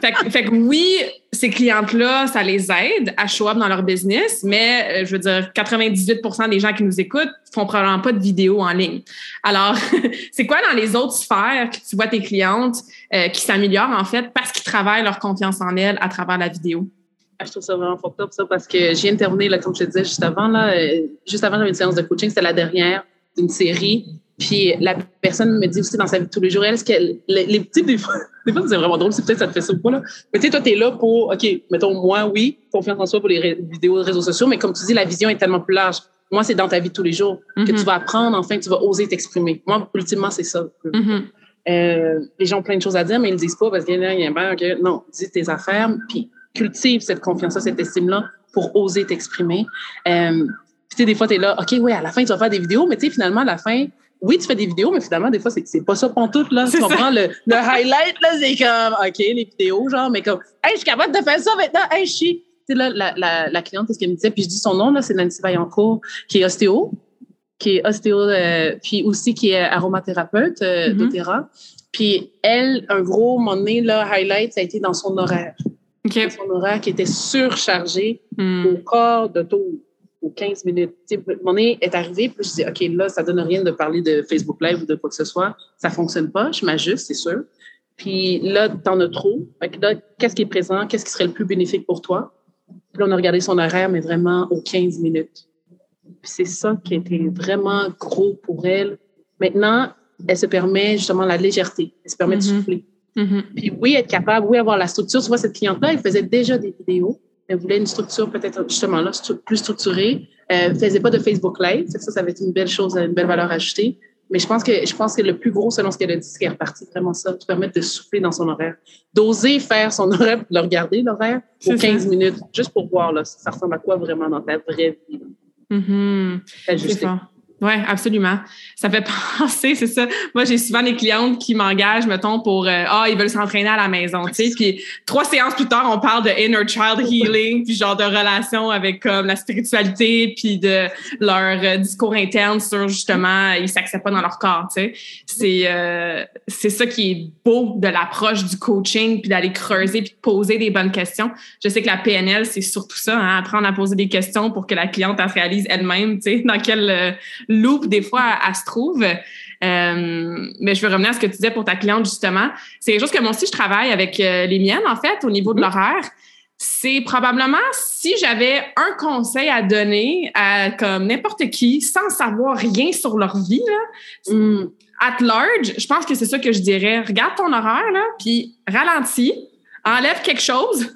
fait, que, fait que oui, ces clientes-là, ça les aide à show up dans leur business, mais euh, je veux dire, quatre-vingt-dix-huit pour cent des gens qui nous écoutent font probablement pas de vidéos en ligne. Alors, c'est quoi dans les autres sphères que tu vois tes clientes euh, qui s'améliorent, en fait, parce qu'ils travaillent leur confiance en elles à travers la vidéo? Ah, je trouve ça vraiment formidable, ça, parce que j'ai intervenu, là, comme je te disais juste avant, là, euh, juste avant, j'avais une séance de coaching, c'était la dernière d'une série. Puis la personne me dit aussi dans sa vie de tous les jours, elle, est-ce qu'elle, les, les petits, des fois, des fois, c'est vraiment drôle, c'est peut-être que ça te fait ça ou pas, là. Mais tu sais, toi, t'es là pour, OK, mettons, moi, oui, confiance en soi pour les ré- vidéos de réseaux sociaux, mais comme tu dis, la vision est tellement plus large. Moi, c'est dans ta vie de tous les jours mm-hmm. que tu vas apprendre, enfin, que tu vas oser t'exprimer. Moi, ultimement, c'est ça. Mm-hmm. Euh, les gens ont plein de choses à dire, mais ils ne le disent pas parce qu'il y a un bain, OK, non, dis tes affaires, puis cultive cette confiance-là, cette estime-là pour oser t'exprimer. Euh, puis tu sais, des fois, t'es là, OK, oui, à la fin, tu vas faire des vidéos, mais tu sais, finalement, à la fin, oui, tu fais des vidéos, mais finalement, des fois, c'est, c'est pas ça pantoute, là. Tu comprends? Le, le highlight, là, c'est comme, OK, les vidéos, genre, mais comme, hey, je suis capable de faire ça maintenant, hey, je suis. Tu sais, là, la, la, la cliente, c'est ce qu'elle me disait, puis je dis son nom, là, c'est Nancy Vaillancourt, qui est ostéo, qui est ostéo, euh, puis aussi qui est aromathérapeute euh, mm-hmm. d'Otera. Puis elle, un gros moment donné, là, highlight, ça a été dans son horaire. Okay. Dans son horaire qui était surchargé mm. au quart de tour. Ou quinze minutes. Tu sais, mon nez est arrivé, puis je dis, OK, là, ça donne rien de parler de Facebook Live ou de quoi que ce soit. Ça fonctionne pas. Je m'ajuste, c'est sûr. Puis là, t'en as trop. Fait que là, qu'est-ce qui est présent? Qu'est-ce qui serait le plus bénéfique pour toi? Puis là, on a regardé son horaire, mais vraiment aux quinze minutes. Puis c'est ça qui était vraiment gros pour elle. Maintenant, elle se permet justement la légèreté. Elle se permet mm-hmm. de souffler. Mm-hmm. Puis oui, être capable, oui, avoir la structure. Tu vois, cette cliente-là, elle faisait déjà des vidéos. Elle voulait une structure peut-être justement là plus structurée. Elle euh, faisait pas de Facebook Live. Ça, ça avait été une belle chose, une belle valeur ajoutée. Mais je pense que je pense que le plus gros, selon ce qu'elle a dit, c'est qu'elle est repartie vraiment ça, de permettre de souffler dans son horaire, d'oser faire son horaire, de regarder l'horaire pour quinze minutes, juste pour voir là, ça ressemble à quoi vraiment dans ta vraie vie. Mm-hmm. Ajuster. Oui, absolument. Ça fait penser, c'est ça. Moi, j'ai souvent des clientes qui m'engagent, mettons, pour euh, ah, ils veulent s'entraîner à la maison, tu sais. Puis trois séances plus tard, on parle de inner child healing, puis genre de relation avec comme la spiritualité, puis de leur euh, discours interne sur justement ils s'acceptent pas dans leur corps, tu sais. C'est euh, c'est ça qui est beau de l'approche du coaching, puis d'aller creuser, puis de poser des bonnes questions. Je sais que la P N L, c'est surtout ça, hein, apprendre à poser des questions pour que la cliente elle se réalise elle-même, tu sais, dans quelle euh, loupe, des fois, elle se trouve. Euh, mais je veux revenir à ce que tu disais pour ta cliente, justement. C'est quelque chose que moi aussi, je travaille avec euh, les miennes, en fait, au niveau de l'horaire. C'est probablement, si j'avais un conseil à donner à comme n'importe qui, sans savoir rien sur leur vie, là, mm. at large, je pense que c'est ça que je dirais. Regarde ton horaire, là, puis ralentis, enlève quelque chose,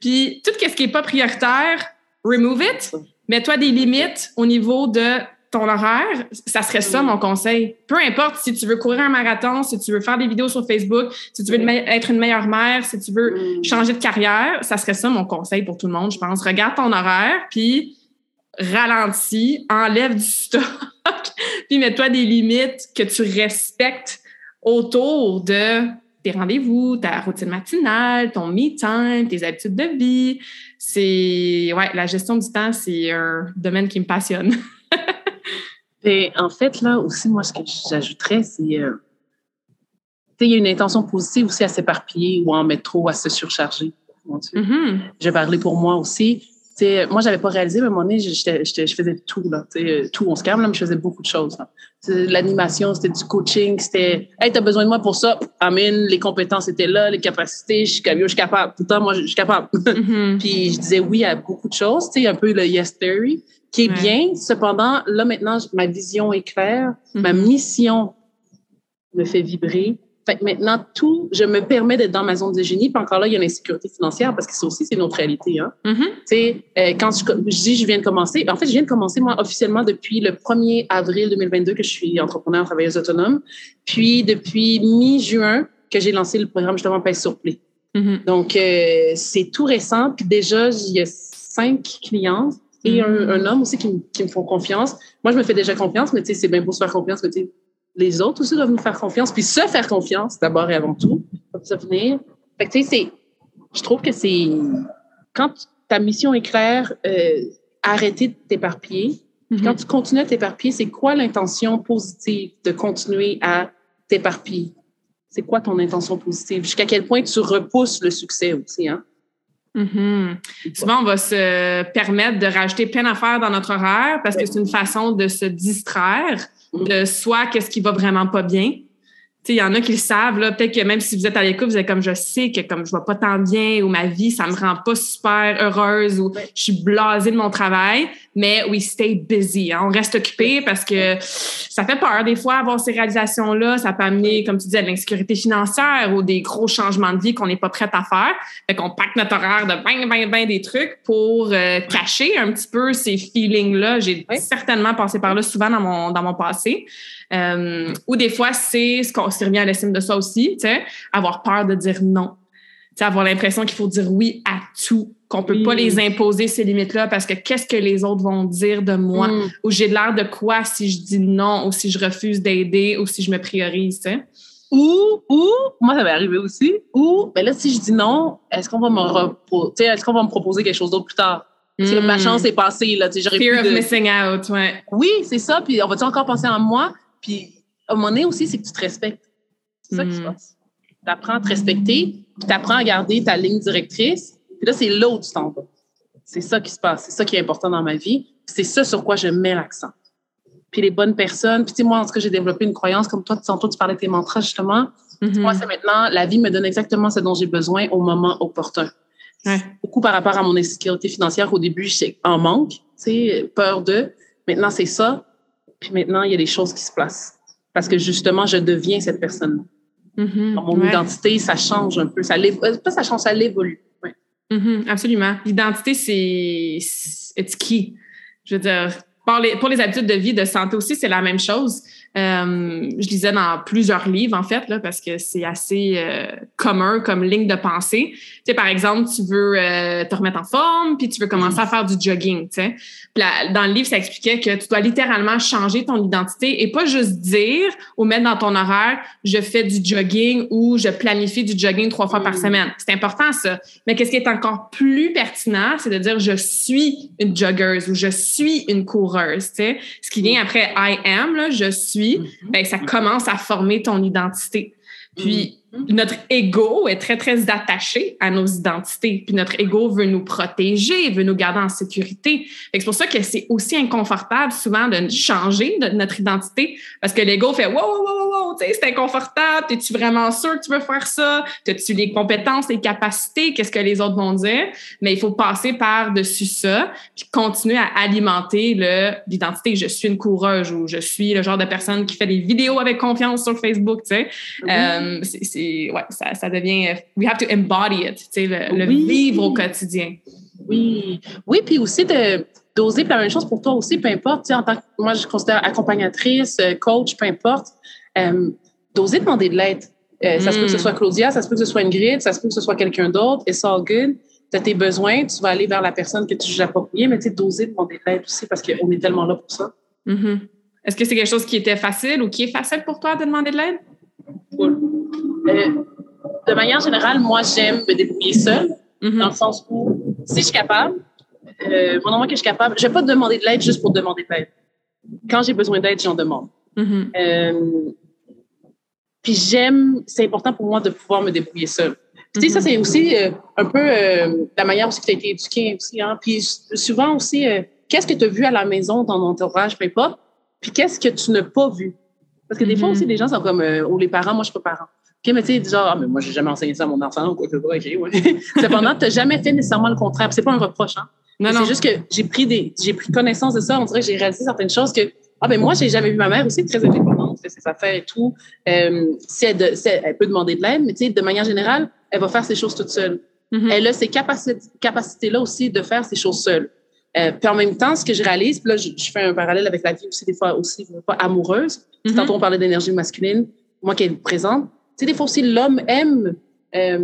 puis tout ce qui n'est pas prioritaire, remove it, mets-toi des limites au niveau de ton horaire, ça serait ça mon conseil. Peu importe si tu veux courir un marathon, si tu veux faire des vidéos sur Facebook, si tu veux être une meilleure mère, si tu veux changer de carrière, ça serait ça mon conseil pour tout le monde, je pense. Regarde ton horaire, puis ralentis, enlève du stock, puis mets-toi des limites que tu respectes autour de tes rendez-vous, ta routine matinale, ton me time, tes habitudes de vie. C'est, ouais, la gestion du temps, c'est un domaine qui me passionne. Et en fait, là aussi, moi, ce que j'ajouterais, c'est euh, il y a une intention positive aussi à s'éparpiller ou à en mettre trop, à se surcharger. Mon Dieu. Mm-hmm. Je vais parler pour moi aussi. T'sais, moi, je n'avais pas réalisé, mais à un moment donné, je, je, je, je faisais tout. Là, tout, on se calme, là, mais je faisais beaucoup de choses. Là. L'animation, c'était du coaching, c'était « Hey, t'as besoin de moi pour ça? » Amine, les compétences étaient là, les capacités, je suis capable. Tout le temps, moi, je suis capable. Mm-hmm. Puis je disais oui à beaucoup de choses, un peu le « yes theory ». Qui est ouais. bien. Cependant, là, maintenant, ma vision est claire. Mm-hmm. Ma mission me fait vibrer. Fait que maintenant, tout, je me permets d'être dans ma zone de génie. Puis encore là, il y a l'insécurité financière parce que ça aussi, c'est notre réalité. Hein. Mm-hmm. Tu sais, euh, quand je, je dis je viens de commencer, en fait, je viens de commencer, moi, officiellement, depuis le premier avril deux mille vingt-deux que je suis entrepreneur, travailleuse autonome. Puis, depuis mi-juin que j'ai lancé le programme, justement, Pèse sur Play. Mm-hmm. Donc, euh, c'est tout récent. Puis déjà, il y a cinq clients et mm-hmm. un, un homme aussi qui, m- qui me font confiance. Moi, je me fais déjà confiance, mais tu sais, c'est bien beau se faire confiance, mais tu sais, les autres aussi doivent nous faire confiance. Puis se faire confiance, d'abord et avant tout, pour se venir. Fait que tu sais, c'est, je trouve que c'est, quand ta mission est claire, euh, arrêter de t'éparpiller. Mm-hmm. Quand tu continues à t'éparpiller, c'est quoi l'intention positive de continuer à t'éparpiller? C'est quoi ton intention positive? Jusqu'à quel point tu repousses le succès aussi, hein? Mm-hmm. Souvent, on va se permettre de rajouter plein d'affaires dans notre horaire parce que c'est une façon de se distraire de soit qu'est-ce qui va vraiment pas bien. Tu sais, il y en a qui le savent, là, peut-être que même si vous êtes à l'écoute, vous êtes comme, je sais que comme je vais pas tant bien ou ma vie, ça me rend pas super heureuse ou je suis blasée de mon travail, mais we stay busy, hein, on reste occupé parce que ça fait peur des fois avoir ces réalisations-là, ça peut amener, comme tu dis, à de l'insécurité financière ou des gros changements de vie qu'on n'est pas prête à faire, fait qu'on pack notre horaire de ben, ben, ben des trucs pour euh, cacher un petit peu ces feelings-là. J'ai oui. certainement passé par là souvent dans mon, dans mon passé. Euh, ou des fois, c'est ce qu'on se revient à l'estime de soi aussi, tu sais, avoir peur de dire non. Tu sais, avoir l'impression qu'il faut dire oui à tout, qu'on peut oui. pas les imposer, ces limites-là, parce que qu'est-ce que les autres vont dire de moi? Mm. Ou j'ai l'air de quoi si je dis non, ou si je refuse d'aider, ou si je me priorise, tu sais? Ou, ou, moi, ça m'est arrivé aussi, ou, ben là, si je dis non, est-ce qu'on va me, repos- tu sais, est-ce qu'on va me proposer quelque chose d'autre plus tard? Mm. Ma chance est passée, là, tu sais, j'aurais pu... Fear of de... missing out, ouais. Oui, c'est ça, puis on va-tu encore penser en moi? Puis, à un moment donné aussi, c'est que tu te respectes. C'est ça mmh. qui se passe. Tu apprends à te respecter, puis tu apprends à garder ta ligne directrice, puis là, c'est là où tu t'en vas. C'est ça qui se passe. C'est ça qui est important dans ma vie. Puis c'est ça sur quoi je mets l'accent. Puis les bonnes personnes. Puis, tu sais, moi, en tout cas, j'ai développé une croyance, comme toi, tantôt, tu parlais de tes mantras, justement. Mmh. Moi, c'est maintenant, la vie me donne exactement ce dont j'ai besoin au moment opportun. Mmh. Beaucoup par rapport à mon insécurité financière. Au début, j'étais en manque, tu sais, peur de. Maintenant, c'est ça. Puis maintenant, il y a des choses qui se placent. Parce que justement, je deviens cette personne-là. Mm-hmm, dans mon ouais. identité, ça change un peu. Ça pas ça change, ça l'évolue. Ouais. Mm-hmm, absolument. L'identité, c'est... It's key. Je veux dire, pour les, pour les habitudes de vie, de santé aussi, c'est la même chose. Euh, je lisais dans plusieurs livres, en fait, là, parce que c'est assez euh, commun comme ligne de pensée. Tu sais, par exemple, tu veux euh, te remettre en forme, puis tu veux commencer à faire du jogging, tu sais. Puis là, dans le livre, ça expliquait que tu dois littéralement changer ton identité et pas juste dire ou mettre dans ton horaire « je fais du jogging » ou « je planifie du jogging trois fois mmh. par semaine ». C'est important, ça. Mais qu'est-ce qui est encore plus pertinent, c'est de dire « je suis une joggeuse » ou « je suis une coureuse », tu sais. Ce qui vient après « I am », là, « je suis ». Ben, ça commence à former ton identité. Puis, mm-hmm. notre ego est très, très attaché à nos identités. Puis, notre ego veut nous protéger, veut nous garder en sécurité. Fait que c'est pour ça que c'est aussi inconfortable souvent de changer de notre identité parce que l'ego fait « wow, wow, wow, wow, c'est inconfortable, es-tu vraiment sûr que tu veux faire ça? As-tu les compétences, les capacités? Qu'est-ce que les autres vont dire? » Mais il faut passer par-dessus ça puis continuer à alimenter le, l'identité. Je suis une coureuse ou je suis le genre de personne qui fait des vidéos avec confiance sur Facebook, tu sais. Mm-hmm. Euh, C'est, c'est, ouais, ça, ça devient... We have to embody it, tu sais, le, le oui. vivre au quotidien. Oui, oui, puis aussi de, d'oser, puis la même chose pour toi aussi, peu importe, tu sais, en tant que, moi, je considère accompagnatrice, coach, peu importe, euh, d'oser demander de l'aide. Euh, mm. Ça se peut que ce soit Claudia, ça se peut que ce soit Ingrid, ça se peut que ce soit quelqu'un d'autre, it's all good. Tu as tes besoins, tu vas aller vers la personne que tu juges appropriée, mais tu sais, d'oser demander de l'aide aussi, parce qu'on est tellement là pour ça. Mm-hmm. Est-ce que c'est quelque chose qui était facile ou qui est facile pour toi de demander de l'aide? Cool. Euh, de manière générale, moi, j'aime me débrouiller seule, mm-hmm. dans le sens où, si je suis capable, euh, mon moment que je suis capable, je ne vais pas demander de l'aide juste pour demander de l'aide. Quand j'ai besoin d'aide, j'en demande. Mm-hmm. Euh, puis j'aime, c'est important pour moi de pouvoir me débrouiller seule. Mm-hmm. Tu sais, ça, c'est aussi euh, un peu euh, la manière aussi que tu as été éduquée aussi. Hein? Puis souvent aussi, euh, qu'est-ce que tu as vu à la maison, dans ton entourage, peu importe, puis qu'est-ce que tu n'as pas vu? Parce que des mm-hmm. fois aussi, les gens sont comme, euh, ou les parents, moi, je ne suis pas parent. Puis, mais tu sais, genre, ah, mais moi, j'ai jamais enseigné ça à mon enfant, ou quoi que ce soit, OK, ouais. Cependant, tu n'as jamais fait nécessairement le contraire. Puis, c'est pas un reproche, hein. Non, non. C'est juste que j'ai pris des, j'ai pris connaissance de ça. On dirait que j'ai réalisé certaines choses que, ah, ben, moi, j'ai jamais vu ma mère aussi très indépendante, fait ses affaires et tout. Euh, si elle, de, si elle, elle peut demander de l'aide, mais tu sais, de manière générale, elle va faire ses choses toute seule. Mm-hmm. Elle a ces capacités, capacités-là aussi de faire ses choses seule. Euh, puis en même temps, ce que je réalise, puis là, je, je fais un parallèle avec la vie aussi, des fois aussi, pas amoureuse. Mm-hmm. Tantôt, on parlait d'énergie masculine, moi qui est présente. Tu sais, des fois aussi, l'homme aime euh,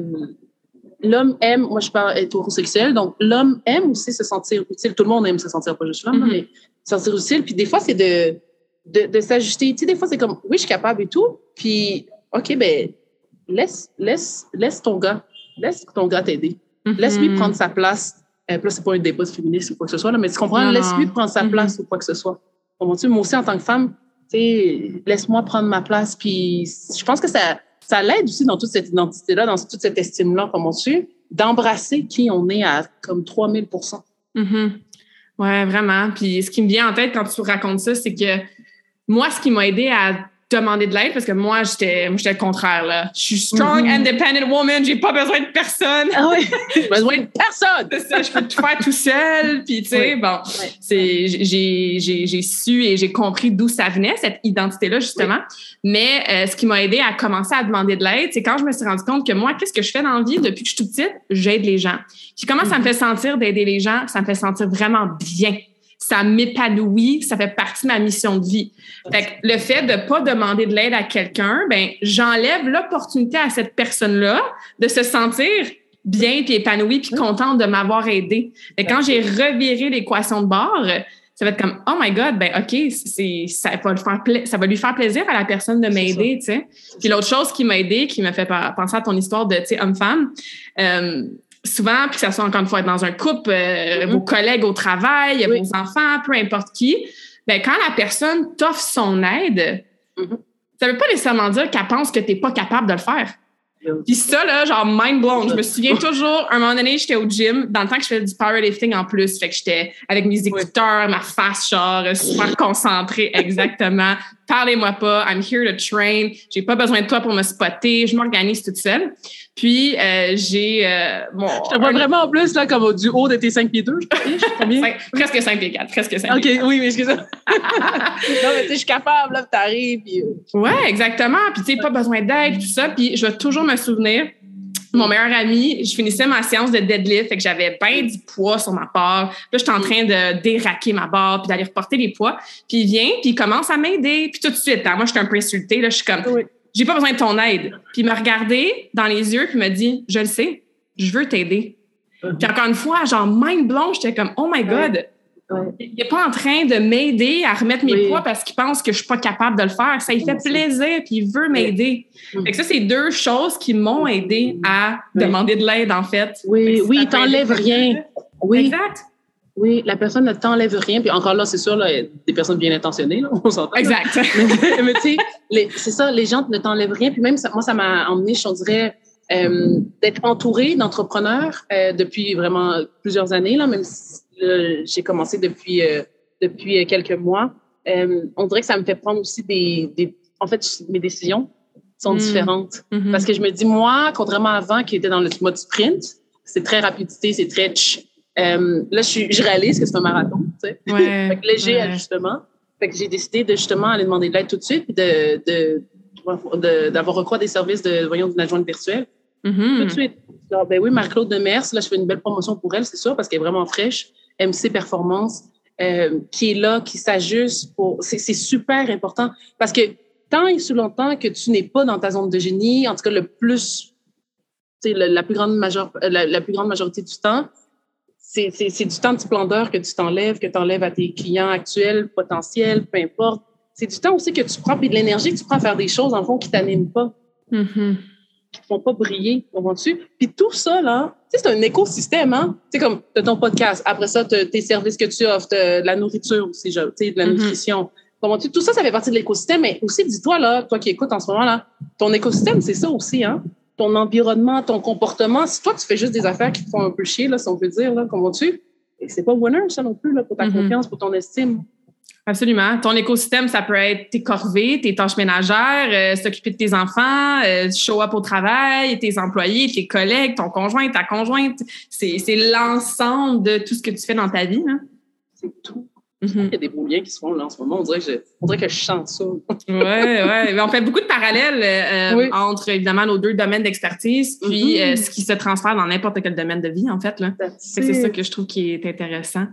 l'homme aime, moi je parle être hétérosexuel, donc l'homme aime aussi se sentir utile. Tout le monde aime se sentir, pas juste l'homme, mm-hmm. mais se sentir utile. Puis des fois, c'est de, de, de s'ajuster. Tu sais, des fois, c'est comme, oui, je suis capable et tout. Puis, OK, ben laisse, laisse, laisse ton gars. Laisse ton gars t'aider. Mm-hmm. Laisse-lui prendre sa place. Euh, là, c'est pas une débat féministe ou quoi que ce soit, là, mais tu comprends? Non. Laisse-lui prendre sa place mm-hmm. ou quoi que ce soit. Comprends-tu? Moi aussi, en tant que femme, tu sais, laisse-moi prendre ma place. Puis je pense que ça... Ça l'aide aussi dans toute cette identité-là, dans toute cette estime-là, comment tu, d'embrasser qui on est à comme trois mille pour cent. Mm-hmm. Ouais, vraiment. Puis ce qui me vient en tête quand tu racontes ça, c'est que moi, ce qui m'a aidé à demander de l'aide, parce que moi, j'étais, moi, j'étais le contraire, là. Je suis strong, mm-hmm. independent woman, j'ai pas besoin de personne. Ah oui, j'ai besoin de personne! C'est ça, je peux tout faire tout seul. Puis, tu sais, oui. bon, oui. c'est, j'ai, j'ai, j'ai su et j'ai compris d'où ça venait, cette identité-là, justement. Oui. Mais euh, ce qui m'a aidé à commencer à demander de l'aide, c'est quand je me suis rendu compte que moi, qu'est-ce que je fais dans la vie depuis que je suis toute petite? J'aide les gens. Puis comment mm-hmm. ça me fait sentir d'aider les gens? Ça me fait sentir vraiment bien. Ça m'épanouit, ça fait partie de ma mission de vie. Fait que le fait de ne pas demander de l'aide à quelqu'un, ben j'enlève l'opportunité à cette personne-là de se sentir bien, puis épanouie, puis contente de m'avoir aidée. Fait que quand j'ai reviré l'équation de bord, ça va être comme « Oh my God, ben OK, c'est, ça, va le faire pla- ça va lui faire plaisir à la personne de m'aider. » tu sais. Puis l'autre chose qui m'a aidée, qui me fait penser à ton histoire de homme-femme, euh, souvent, puis que ça soit encore une fois dans un couple, euh, mm-hmm. vos collègues au travail, oui. vos enfants, peu importe qui, bien, quand la personne t'offre son aide, mm-hmm. ça ne veut pas nécessairement dire qu'elle pense que tu n'es pas capable de le faire. Mm-hmm. Puis ça, là, genre mind blown. Je me souviens toujours, un moment donné, j'étais au gym, dans le temps que je faisais du powerlifting en plus, fait que j'étais avec mes écouteurs, oui. ma face, genre, super concentrée, exactement. Parlez-moi pas, I'm here to train, j'ai pas besoin de toi pour me spotter, je m'organise toute seule. Puis, euh, j'ai... Euh, bon, je te vois un... vraiment en plus, là, comme du haut de tes cinq pieds deux, je crois. Presque cinq pieds quatre, presque cinq OK, pieds quatre. Oui, mais excusez-moi. Non, mais tu sais, je suis capable, là, t'arrives, puis... Ouais, exactement, puis tu sais, pas besoin d'aide, tout ça, puis je vais toujours me souvenir... Mon meilleur ami, je finissais ma séance de deadlift, fait que j'avais bien du poids sur ma barre. Là, j'étais en train de déraquer ma barre, puis d'aller reporter les poids. Puis il vient, puis il commence à m'aider. Puis tout de suite, hein, moi, je suis un peu insultée. Là, je suis comme, oui. j'ai pas besoin de ton aide. Puis il me regardait dans les yeux, puis il me dit, je le sais, je veux t'aider. Mm-hmm. Puis encore une fois, genre, mind blown, j'étais comme, oh my God, oui. il n'est pas en train de m'aider à remettre mes oui. poids parce qu'il pense que je suis pas capable de le faire. Ça lui fait plaisir, puis il veut m'aider. Fait que ça, c'est deux choses qui m'ont aidé à oui. demander de l'aide, en fait. Oui, oui, il t'enlève rien. Oui. Exact. Oui, la personne ne t'enlève rien. Puis encore là, c'est sûr, là, des personnes bien intentionnées, là, on s'entend. Exact. mais mais tu sais, c'est ça, les gens ne t'enlèvent rien. Puis même, ça, moi, ça m'a emmené, je dirais, euh, d'être entourée d'entrepreneurs euh, depuis vraiment plusieurs années, là, même si là, j'ai commencé depuis, euh, depuis quelques mois. Euh, on dirait que ça me fait prendre aussi des, des en fait, mes décisions. Sont mmh. différentes. Mmh. Parce que je me dis, moi, contrairement à avant, qui était dans le mode sprint, c'est très rapidité, c'est très... Euh, là, je, suis, je réalise que c'est un marathon, tu sais. Ouais, fait que léger ouais. ajustement. Fait que j'ai décidé de justement aller demander de l'aide tout de suite, puis de, de, de, de, d'avoir recours à des services de, voyons, d'une adjointe virtuelle. Mmh. Tout de suite. Alors, ben oui, Marie-Claude Demers, là, je fais une belle promotion pour elle, c'est sûr, parce qu'elle est vraiment fraîche. M C Performance, euh, qui est là, qui s'ajuste pour... C'est, c'est super important, parce que tant et sous longtemps que tu n'es pas dans ta zone de génie, en tout cas le plus, tu sais, la, la plus grande majeure, la, la plus grande majorité du temps, c'est, c'est, c'est du temps de splendeur que tu t'enlèves, que tu enlèves à tes clients actuels, potentiels, peu importe. C'est du temps aussi que tu prends, puis de l'énergie que tu prends à faire des choses, en fond, qui t'animent pas, mm-hmm. qui te font pas briller, comprends-tu? Puis tout ça, là, tu sais, c'est un écosystème, hein? Tu sais, comme t'as ton podcast, après ça, t'as tes services que tu offres, t'as de la nourriture aussi, tu sais, de la mm-hmm. nutrition. Tout ça, ça fait partie de l'écosystème. Mais aussi, dis-toi, là, toi qui écoutes en ce moment, là, ton écosystème, c'est ça aussi. Hein? Ton environnement, ton comportement. Si toi, tu fais juste des affaires qui te font un peu chier, là, si on peut dire, là, comment tu... Et c'est pas winner, ça non plus, là, pour ta mm-hmm. confiance, pour ton estime. Absolument. Ton écosystème, ça peut être tes corvées, tes tâches ménagères, euh, s'occuper de tes enfants, euh, show up au travail, tes employés, tes collègues, ton conjoint, ta conjointe. C'est, c'est l'ensemble de tout ce que tu fais dans ta vie. Hein? C'est tout. Mm-hmm. Il y a des beaux liens qui se font là en ce moment. On dirait que je, on dirait que je chante ça. Oui, oui. On fait beaucoup de parallèles euh, oui. entre, évidemment, nos deux domaines d'expertise, puis mm-hmm. euh, ce qui se transfère dans n'importe quel domaine de vie, en fait. Là. C'est... c'est ça que je trouve qui est intéressant.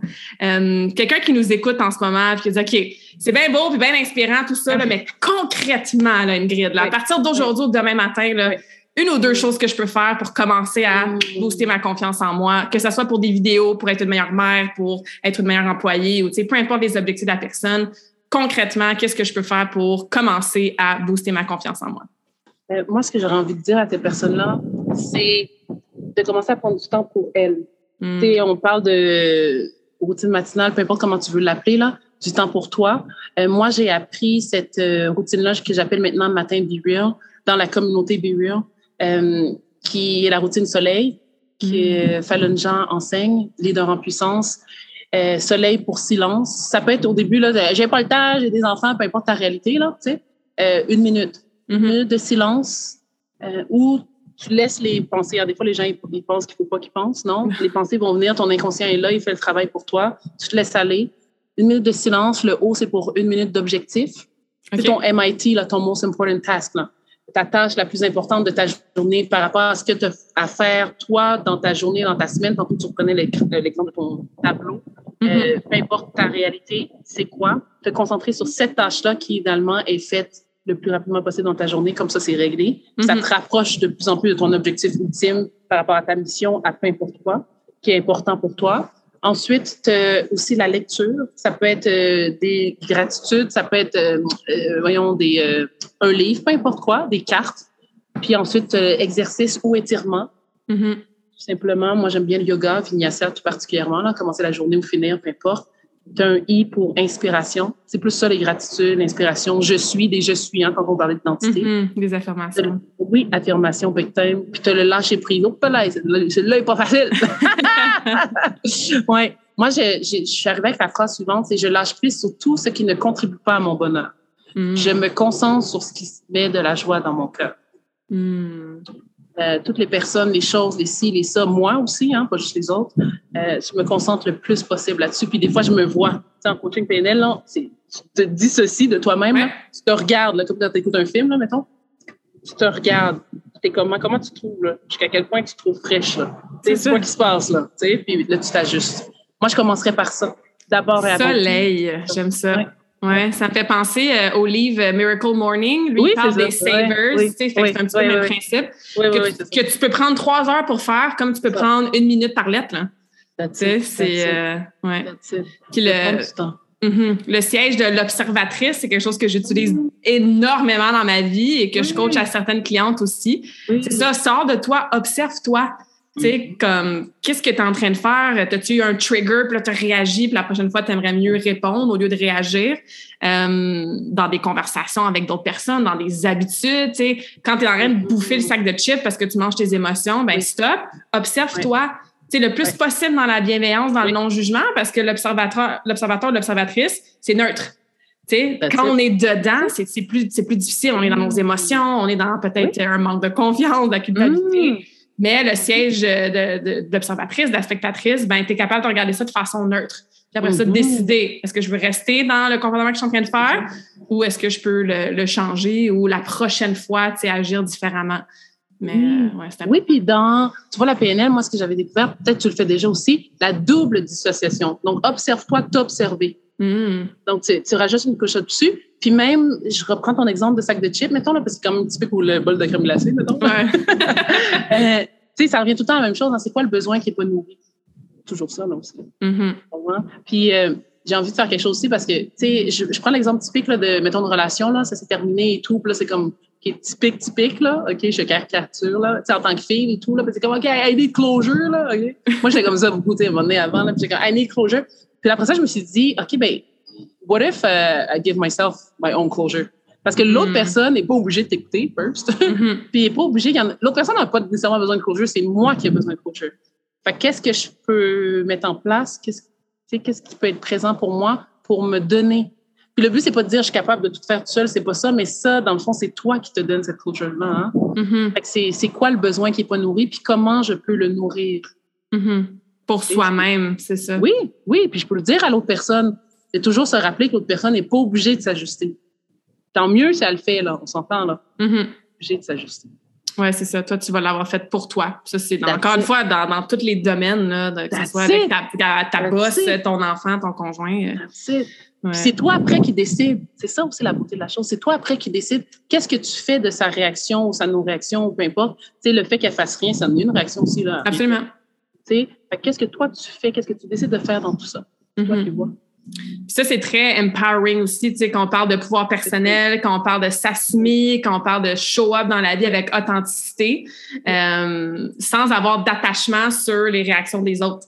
Euh, quelqu'un qui nous écoute en ce moment et qui dit « OK, c'est bien beau puis bien inspirant, tout ça, oui. là, mais concrètement, là, Ingrid, là, oui. à partir d'aujourd'hui oui. ou demain matin, là, oui. une ou deux choses que je peux faire pour commencer à booster ma confiance en moi, que ce soit pour des vidéos, pour être une meilleure mère, pour être une meilleure employée, ou tu sais, peu importe les objectifs de la personne, concrètement, qu'est-ce que je peux faire pour commencer à booster ma confiance en moi? Euh, moi, ce que j'aurais envie de dire à ces personnes-là, c'est de commencer à prendre du temps pour elles. Mm. Tu sais, on parle de routine matinale, peu importe comment tu veux l'appeler, là, du temps pour toi. Euh, moi, j'ai appris cette euh, routine-là que j'appelle maintenant le matin Be Real, dans la communauté Be Real. Euh, qui est la routine soleil, que mmh. Fallon Jean enseigne, leader en puissance, euh, soleil pour silence. Ça peut être au début, là, j'ai pas le temps, j'ai des enfants, peu importe ta réalité, là, tu sais, euh, une minute. Mmh. Une minute de silence euh, où tu laisses les pensées. Alors, des fois, les gens, ils, ils pensent qu'il faut pas qu'ils pensent, non? Les pensées vont venir, ton inconscient est là, il fait le travail pour toi, tu te laisses aller. Une minute de silence, le O, c'est pour une minute d'objectif. Okay. C'est ton M I T, là, ton most important task, là. Ta tâche la plus importante de ta journée par rapport à ce que tu as à faire, toi, dans ta journée, dans ta semaine. Tantôt, tu reconnais l'exemple de ton tableau. Mm-hmm. Euh, peu importe ta réalité, c'est quoi? Te concentrer sur cette tâche-là qui, finalement, est faite le plus rapidement possible dans ta journée. Comme ça, c'est réglé. Mm-hmm. Ça te rapproche de plus en plus de ton objectif ultime par rapport à ta mission, à peu importe quoi, qui est important pour toi. Ensuite, aussi la lecture. Ça peut être euh, des gratitudes, ça peut être, euh, euh, voyons, des, euh, un livre, peu importe quoi, des cartes. Puis ensuite, euh, exercice ou étirement. Mm-hmm. Tout simplement, moi, j'aime bien le yoga, vinyasa tout particulièrement, là, commencer la journée ou finir, peu importe. T'as un I pour inspiration. C'est plus ça, les gratitudes, l'inspiration. Je suis, des je suis, hein, quand on parlait d'identité. Mm-hmm. Des affirmations. Le, oui, affirmation, big time. Puis t'as le lâcher prise. Oh, là, celui-là, il est pas facile. Ouais. Moi, je, je, je suis arrivée avec la phrase suivante, c'est « Je lâche prise sur tout ce qui ne contribue pas à mon bonheur. Mm. Je me concentre sur ce qui met de la joie dans mon cœur. Mm. » euh, Toutes les personnes, les choses, les ci, les ça, moi aussi, hein, pas juste les autres, euh, je me concentre le plus possible là-dessus. Puis des fois, je me vois. T'sais, en coaching P N L, là, c'est, tu te dis ceci de toi-même, ouais. Là, tu te regardes, là, comme quand tu écoutes un film, là, mettons. Tu te regardes. T'es comment, comment tu te trouves, là? Jusqu'à quel point tu te trouves fraîche, là? C'est, c'est quoi qui se passe, là? T'sais? Puis là, tu t'ajustes. Moi, je commencerai par ça. D'abord et avant. Soleil, j'aime ça. Ouais. Ouais, ça me fait penser euh, au livre Miracle Morning. Lui, oui, il parle c'est des ça. savers. Oui. Tu sais, oui. C'est un petit oui, peu le oui. même principe. Oui, oui, que, oui, tu, que tu peux prendre trois heures pour faire comme tu peux ça. prendre une minute par lettre. Là. That's it, c'est. Euh, ouais. Puis le, mm-hmm, le siège de l'observatrice, c'est quelque chose que j'utilise mm-hmm. énormément dans ma vie et que oui. je coach à certaines clientes aussi. Oui. C'est ça, sors de toi, observe-toi. Tu sais, comme, qu'est-ce que tu es en train de faire? T'as-tu eu un trigger, puis là, tu réagis, puis la prochaine fois, tu aimerais mieux répondre au lieu de réagir euh, dans des conversations avec d'autres personnes, dans des habitudes, tu sais. Quand tu es en train de bouffer le sac de chips parce que tu manges tes émotions, ben stop, observe-toi, tu sais, le plus possible dans la bienveillance, dans le non-jugement, parce que l'observateur, l'observateur, l'observatrice, c'est neutre. T'sais, quand on est dedans, c'est, c'est, plus, c'est plus difficile. On est dans nos émotions, on est dans peut-être un manque de confiance, de la culpabilité. Mm. Mais le siège de, de, d'observatrice, d'affectatrice, ben, t'es capable de regarder ça de façon neutre. Puis après mm-hmm. ça, de décider. Est-ce que je veux rester dans le comportement que je suis en train de faire ou est-ce que je peux le, le changer ou la prochaine fois, tu sais, agir différemment? Mais, mm. ouais, c'est oui, puis dans, tu vois, la P N L, moi, ce que j'avais découvert, peut-être tu le fais déjà aussi, la double dissociation. Donc, observe-toi, t'observer. Mm. Donc, tu, tu rajoutes une couche dessus. Puis même, je reprends ton exemple de sac de chips, mettons, là, parce que c'est quand même typique ou le bol de crème glacée, mettons. Ouais. euh, tu sais, ça revient tout le temps à la même chose. Hein, c'est quoi le besoin qui n'est pas nourri? Toujours ça, là aussi. Mm-hmm. Puis euh, j'ai envie de faire quelque chose aussi parce que, tu sais, je, je prends l'exemple typique là, de, mettons, de relation, là, ça s'est terminé et tout. Puis là, c'est comme, qui est typique, typique, là. OK, je caricature, là. Tu sais, en tant que fille et tout, là. Puis c'est comme, OK, I need closure, là. Okay? Moi, j'étais comme ça beaucoup, tu sais, un moment donné avant, là. Puis j'étais comme, I need closure. Puis après ça, je me suis dit, OK, ben what if uh, I give myself my own closure? Parce que l'autre mm. personne n'est pas obligée de t'écouter, first. Mm-hmm. Puis elle n'est pas obligée. En... L'autre personne n'a pas nécessairement besoin de closure, c'est moi qui ai besoin de closure. Fait que qu'est-ce que je peux mettre en place? Qu'est-ce, qu'est-ce qui peut être présent pour moi pour me donner? Puis le but, c'est pas de dire je suis capable de tout faire tout seul, c'est pas ça, mais ça, dans le fond, c'est toi qui te donne cette closure-là. Hein? Mm-hmm. Fait que c'est, c'est quoi le besoin qui n'est pas nourri? Puis comment je peux le nourrir? Mm-hmm. Pour soi-même, c'est ça. Oui, oui. Puis je peux le dire à l'autre personne. C'est toujours se rappeler que l'autre personne n'est pas obligée de s'ajuster. Tant mieux si elle le fait, là. On s'entend, là. Mm-hmm. Obligée de s'ajuster. Oui, c'est ça. Toi, tu vas l'avoir faite pour toi. Ça, c'est dans, encore une fois dans, dans tous les domaines, là, de, que ce soit avec ta, ta, ta boss, ton enfant, ton conjoint. C'est ouais. C'est toi après qui décide. C'est ça aussi la beauté de la chose. C'est toi après qui décide qu'est-ce que tu fais de sa réaction ou sa non-réaction ou peu importe. Tu sais, le fait qu'elle fasse rien, ça donne une réaction aussi. Là. Absolument. Tu sais, qu'est-ce que toi tu fais, qu'est-ce que tu décides de faire dans tout ça? Mm-hmm. Toi, tu vois. Puis ça, c'est très empowering aussi, tu sais, quand on parle de pouvoir personnel, quand on parle de s'assumer, quand on parle de show up dans la vie avec authenticité, euh, sans avoir d'attachement sur les réactions des autres.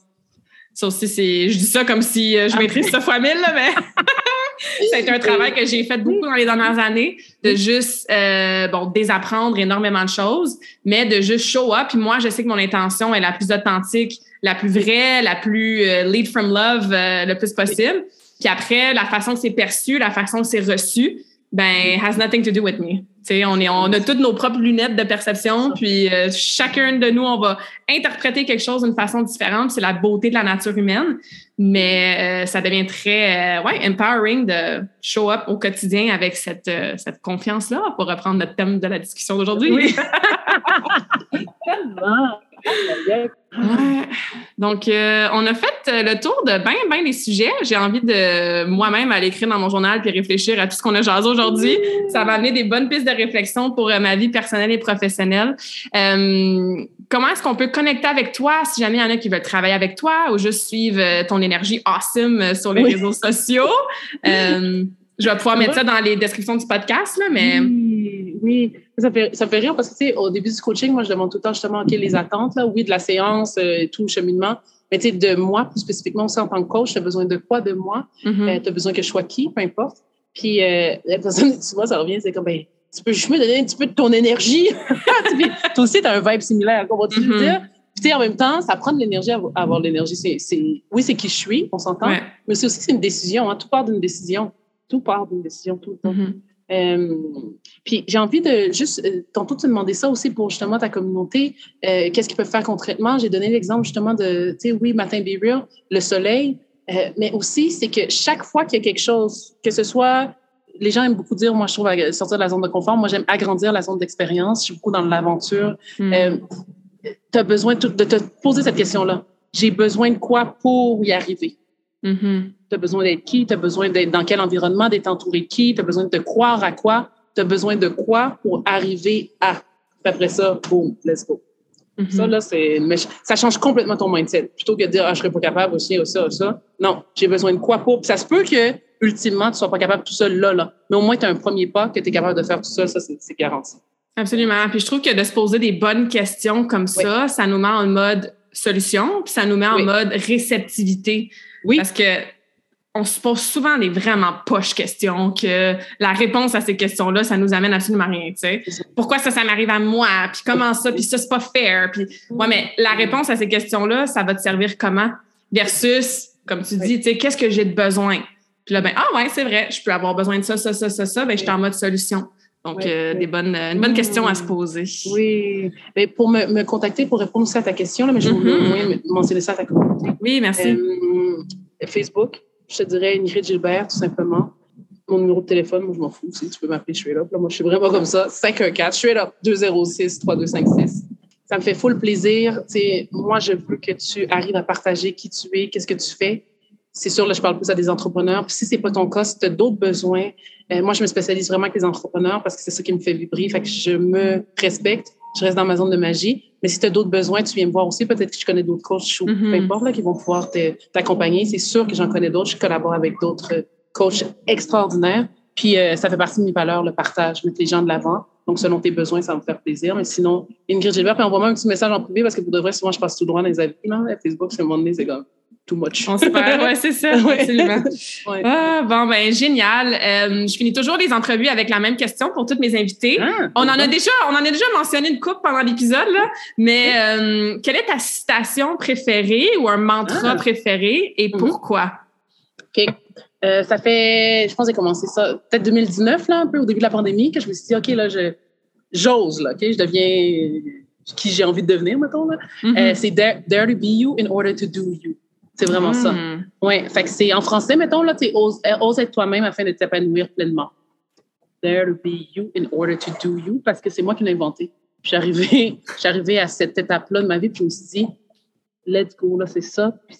Ça aussi, c'est, je dis ça comme si je maîtrise ça fois mille, là, mais... C'est un travail que j'ai fait beaucoup dans les dernières années, de juste, euh, bon, désapprendre énormément de choses, mais de juste show up. Puis moi, je sais que mon intention est la plus authentique, la plus vraie, la plus euh, lead from love euh, le plus possible. Puis après, la façon que c'est perçu, la façon que c'est reçu, ben, has nothing to do with me. Tu sais, on est, on a toutes nos propres lunettes de perception, puis euh, chacun de nous, on va interpréter quelque chose d'une façon différente. C'est la beauté de la nature humaine, mais euh, ça devient très, euh, ouais, empowering de show up au quotidien avec cette euh, cette confiance-là, pour reprendre notre thème de la discussion d'aujourd'hui. Oui. Tellement. Ouais. Donc, euh, on a fait le tour de bien, bien des sujets. J'ai envie de moi-même aller écrire dans mon journal puis réfléchir à tout ce qu'on a jasé aujourd'hui. Ça m'a amené des bonnes pistes de réflexion pour euh, ma vie personnelle et professionnelle. Euh, comment est-ce qu'on peut connecter avec toi si jamais il y en a qui veulent travailler avec toi ou juste suivre ton énergie awesome sur les oui. réseaux sociaux? Euh, je vais pouvoir mettre ça dans les descriptions du podcast, là, mais... Oui, oui. Ça fait, ça fait rire parce que, tu sais, au début du coaching, moi, je demande tout le temps justement, OK, les attentes, là, oui, de la séance, euh, tout le cheminement. Mais, tu sais, de moi, plus spécifiquement aussi en tant que coach, tu as besoin de quoi de moi? Mm-hmm. Euh, tu as besoin que je sois qui, peu importe. Puis, euh, la personne, souvent, ça revient, c'est comme, ben, tu peux juste me donner un petit peu de ton énergie. Toi aussi, tu as un vibe similaire, on va te le dire. Puis, tu sais, en même temps, ça prend de l'énergie à avoir de l'énergie. C'est, c'est, oui, c'est qui je suis, on s'entend. Ouais. Mais c'est aussi que c'est une décision, hein. Tout part d'une décision. Tout part d'une décision, tout le temps. Mm-hmm. Euh, puis j'ai envie de juste euh, tantôt te demander ça aussi pour justement ta communauté, euh, qu'est-ce qu'ils peuvent faire concrètement. J'ai donné l'exemple justement de, tu sais, oui, Matin Be Real, le soleil, euh, mais aussi c'est que chaque fois qu'il y a quelque chose, que ce soit, les gens aiment beaucoup dire, moi je trouve sortir de la zone de confort, moi j'aime agrandir la zone d'expérience, je suis beaucoup dans l'aventure. Mm. Euh, tu as besoin de te poser cette question-là, j'ai besoin de quoi pour y arriver? Mm-hmm. Tu as besoin d'être qui, tu as besoin d'être dans quel environnement, d'être entouré de qui, tu as besoin de te croire à quoi, tu as besoin de quoi pour arriver à. Après ça, boum, let's go. Mm-hmm. Ça, là, c'est. Ça change complètement ton mindset. Plutôt que de dire, ah, je serais pas capable, ou ça, ou ça, ou ça. Non, j'ai besoin de quoi pour. Puis ça se peut que, ultimement, tu sois pas capable tout seul, là, là. Mais au moins, tu as un premier pas que tu es capable de faire tout seul, ça, c'est, c'est garanti. Absolument. Puis je trouve que de se poser des bonnes questions comme oui. ça, ça nous met en mode solution, puis ça nous met en oui. mode réceptivité. Oui. Parce que on se pose souvent des vraiment poches questions que la réponse à ces questions-là, ça nous amène absolument à rien, tu sais. Pourquoi ça, ça m'arrive à moi? Puis comment ça? Puis ça, c'est pas fair. Puis, ouais, mais la réponse à ces questions-là, ça va te servir comment? Versus, comme tu dis, tu sais, qu'est-ce que j'ai de besoin? Puis là, ben, ah ouais, c'est vrai, je peux avoir besoin de ça, ça, ça, ça, ça. Ben, je suis en mode solution. Donc, ouais, euh, ouais. Des bonnes, une bonne question à se poser. Oui. Mais pour me, me contacter, pour répondre aussi à ta question, là, mais je mm-hmm. vais mentionner ça à ta communauté. Oui, merci. Euh, Facebook, je te dirais Ingrid Gilbert, tout simplement. Mon numéro de téléphone, moi, je m'en fous aussi. Tu peux m'appeler, je suis là. Là, moi, je suis vraiment comme ça. cinq un quatre, je suis là. deux zéro six, trois deux cinq six. Ça me fait full plaisir. T'sais, moi, je veux que tu arrives à partager qui tu es, qu'est-ce que tu fais. C'est sûr, là, je parle plus à des entrepreneurs. Puis si c'est pas ton cas, si tu as d'autres besoins, euh, moi, je me spécialise vraiment avec les entrepreneurs parce que c'est ça qui me fait vibrer. Fait que je me respecte, je reste dans ma zone de magie. Mais si tu as d'autres besoins, tu viens me voir aussi. Peut-être que je connais d'autres coachs ou mm-hmm. peu importe, là, qui vont pouvoir t'accompagner. C'est sûr que j'en connais d'autres. Je collabore avec d'autres coachs extraordinaires. Puis euh, ça fait partie de mes valeurs, le partage, mettre les gens de l'avant. Donc, selon tes besoins, ça va me faire plaisir. Mais sinon, Ingrid Gilbert, puis envoie-moi un petit message en privé parce que pour de vrai, souvent, je passe tout droit dans les avis. Là, Facebook, c'est un moment donné, c'est comme... too much. On se perd, ouais, c'est ça, ouais. Absolument. Ouais. Ah, bon, ben génial. Euh, je finis toujours les entrevues avec la même question pour toutes mes invitées. Ah, on en a déjà, on en a déjà mentionné une couple pendant l'épisode, là, mais euh, quelle est ta citation préférée ou un mantra ah. préféré et pourquoi? OK. Euh, ça fait, je pense que j'ai commencé ça peut-être deux mille dix-neuf, là, un peu au début de la pandémie, que je me suis dit, OK, là, je, j'ose, là, OK, je deviens qui j'ai envie de devenir, mettons, là. Mm-hmm. Euh, c'est dare, dare to be you in order to do you. C'est vraiment mmh. ça. Ouais, fait que c'est en français, mettons, là, tu oses, ose être toi-même afin de t'épanouir pleinement. There to be you in order to do you, parce que c'est moi qui l'ai inventé. Je suis arrivée, je suis arrivée à cette étape-là de ma vie, puis je me suis dit, let's go, là, c'est ça. Puis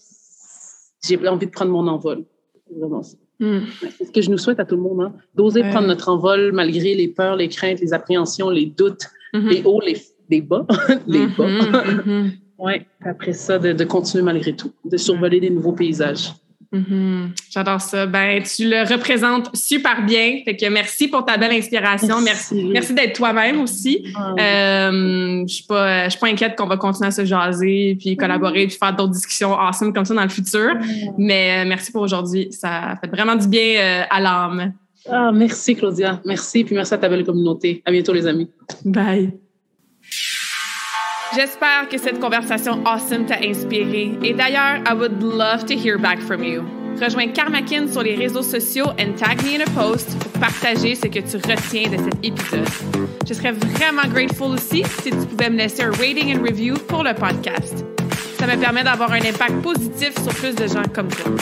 j'ai envie de prendre mon envol. Vraiment ça. Mm. C'est ce que je nous souhaite à tout le monde, hein? D'oser ouais. prendre notre envol malgré les peurs, les craintes, les appréhensions, les doutes, mm-hmm. les hauts, les, les bas. les bas. Mm-hmm. ouais. Après ça, de, de continuer malgré tout, de survoler mm. des nouveaux paysages. Mm-hmm. J'adore ça. Ben, tu le représentes super bien. Fait que merci pour ta belle inspiration. Merci. Merci, merci d'être toi-même aussi. Ah, oui. euh, je suis pas, je suis pas inquiète qu'on va continuer à se jaser, puis collaborer, mm-hmm. puis faire d'autres discussions awesome comme ça dans le futur. Mm-hmm. Mais euh, merci pour aujourd'hui. Ça fait vraiment du bien euh, à l'âme. Ah, merci, Claudia. Merci. Puis merci à ta belle communauté. À bientôt, les amis. Bye. J'espère que cette conversation awesome t'a inspiré. Et d'ailleurs, I would love to hear back from you. Rejoins Karmakin sur les réseaux sociaux and tag me in a post pour partager ce que tu retiens de cet épisode. Je serais vraiment grateful aussi si tu pouvais me laisser un rating and review pour le podcast. Ça me permet d'avoir un impact positif sur plus de gens comme toi.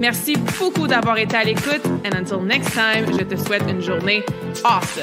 Merci beaucoup d'avoir été à l'écoute and until next time, je te souhaite une journée awesome.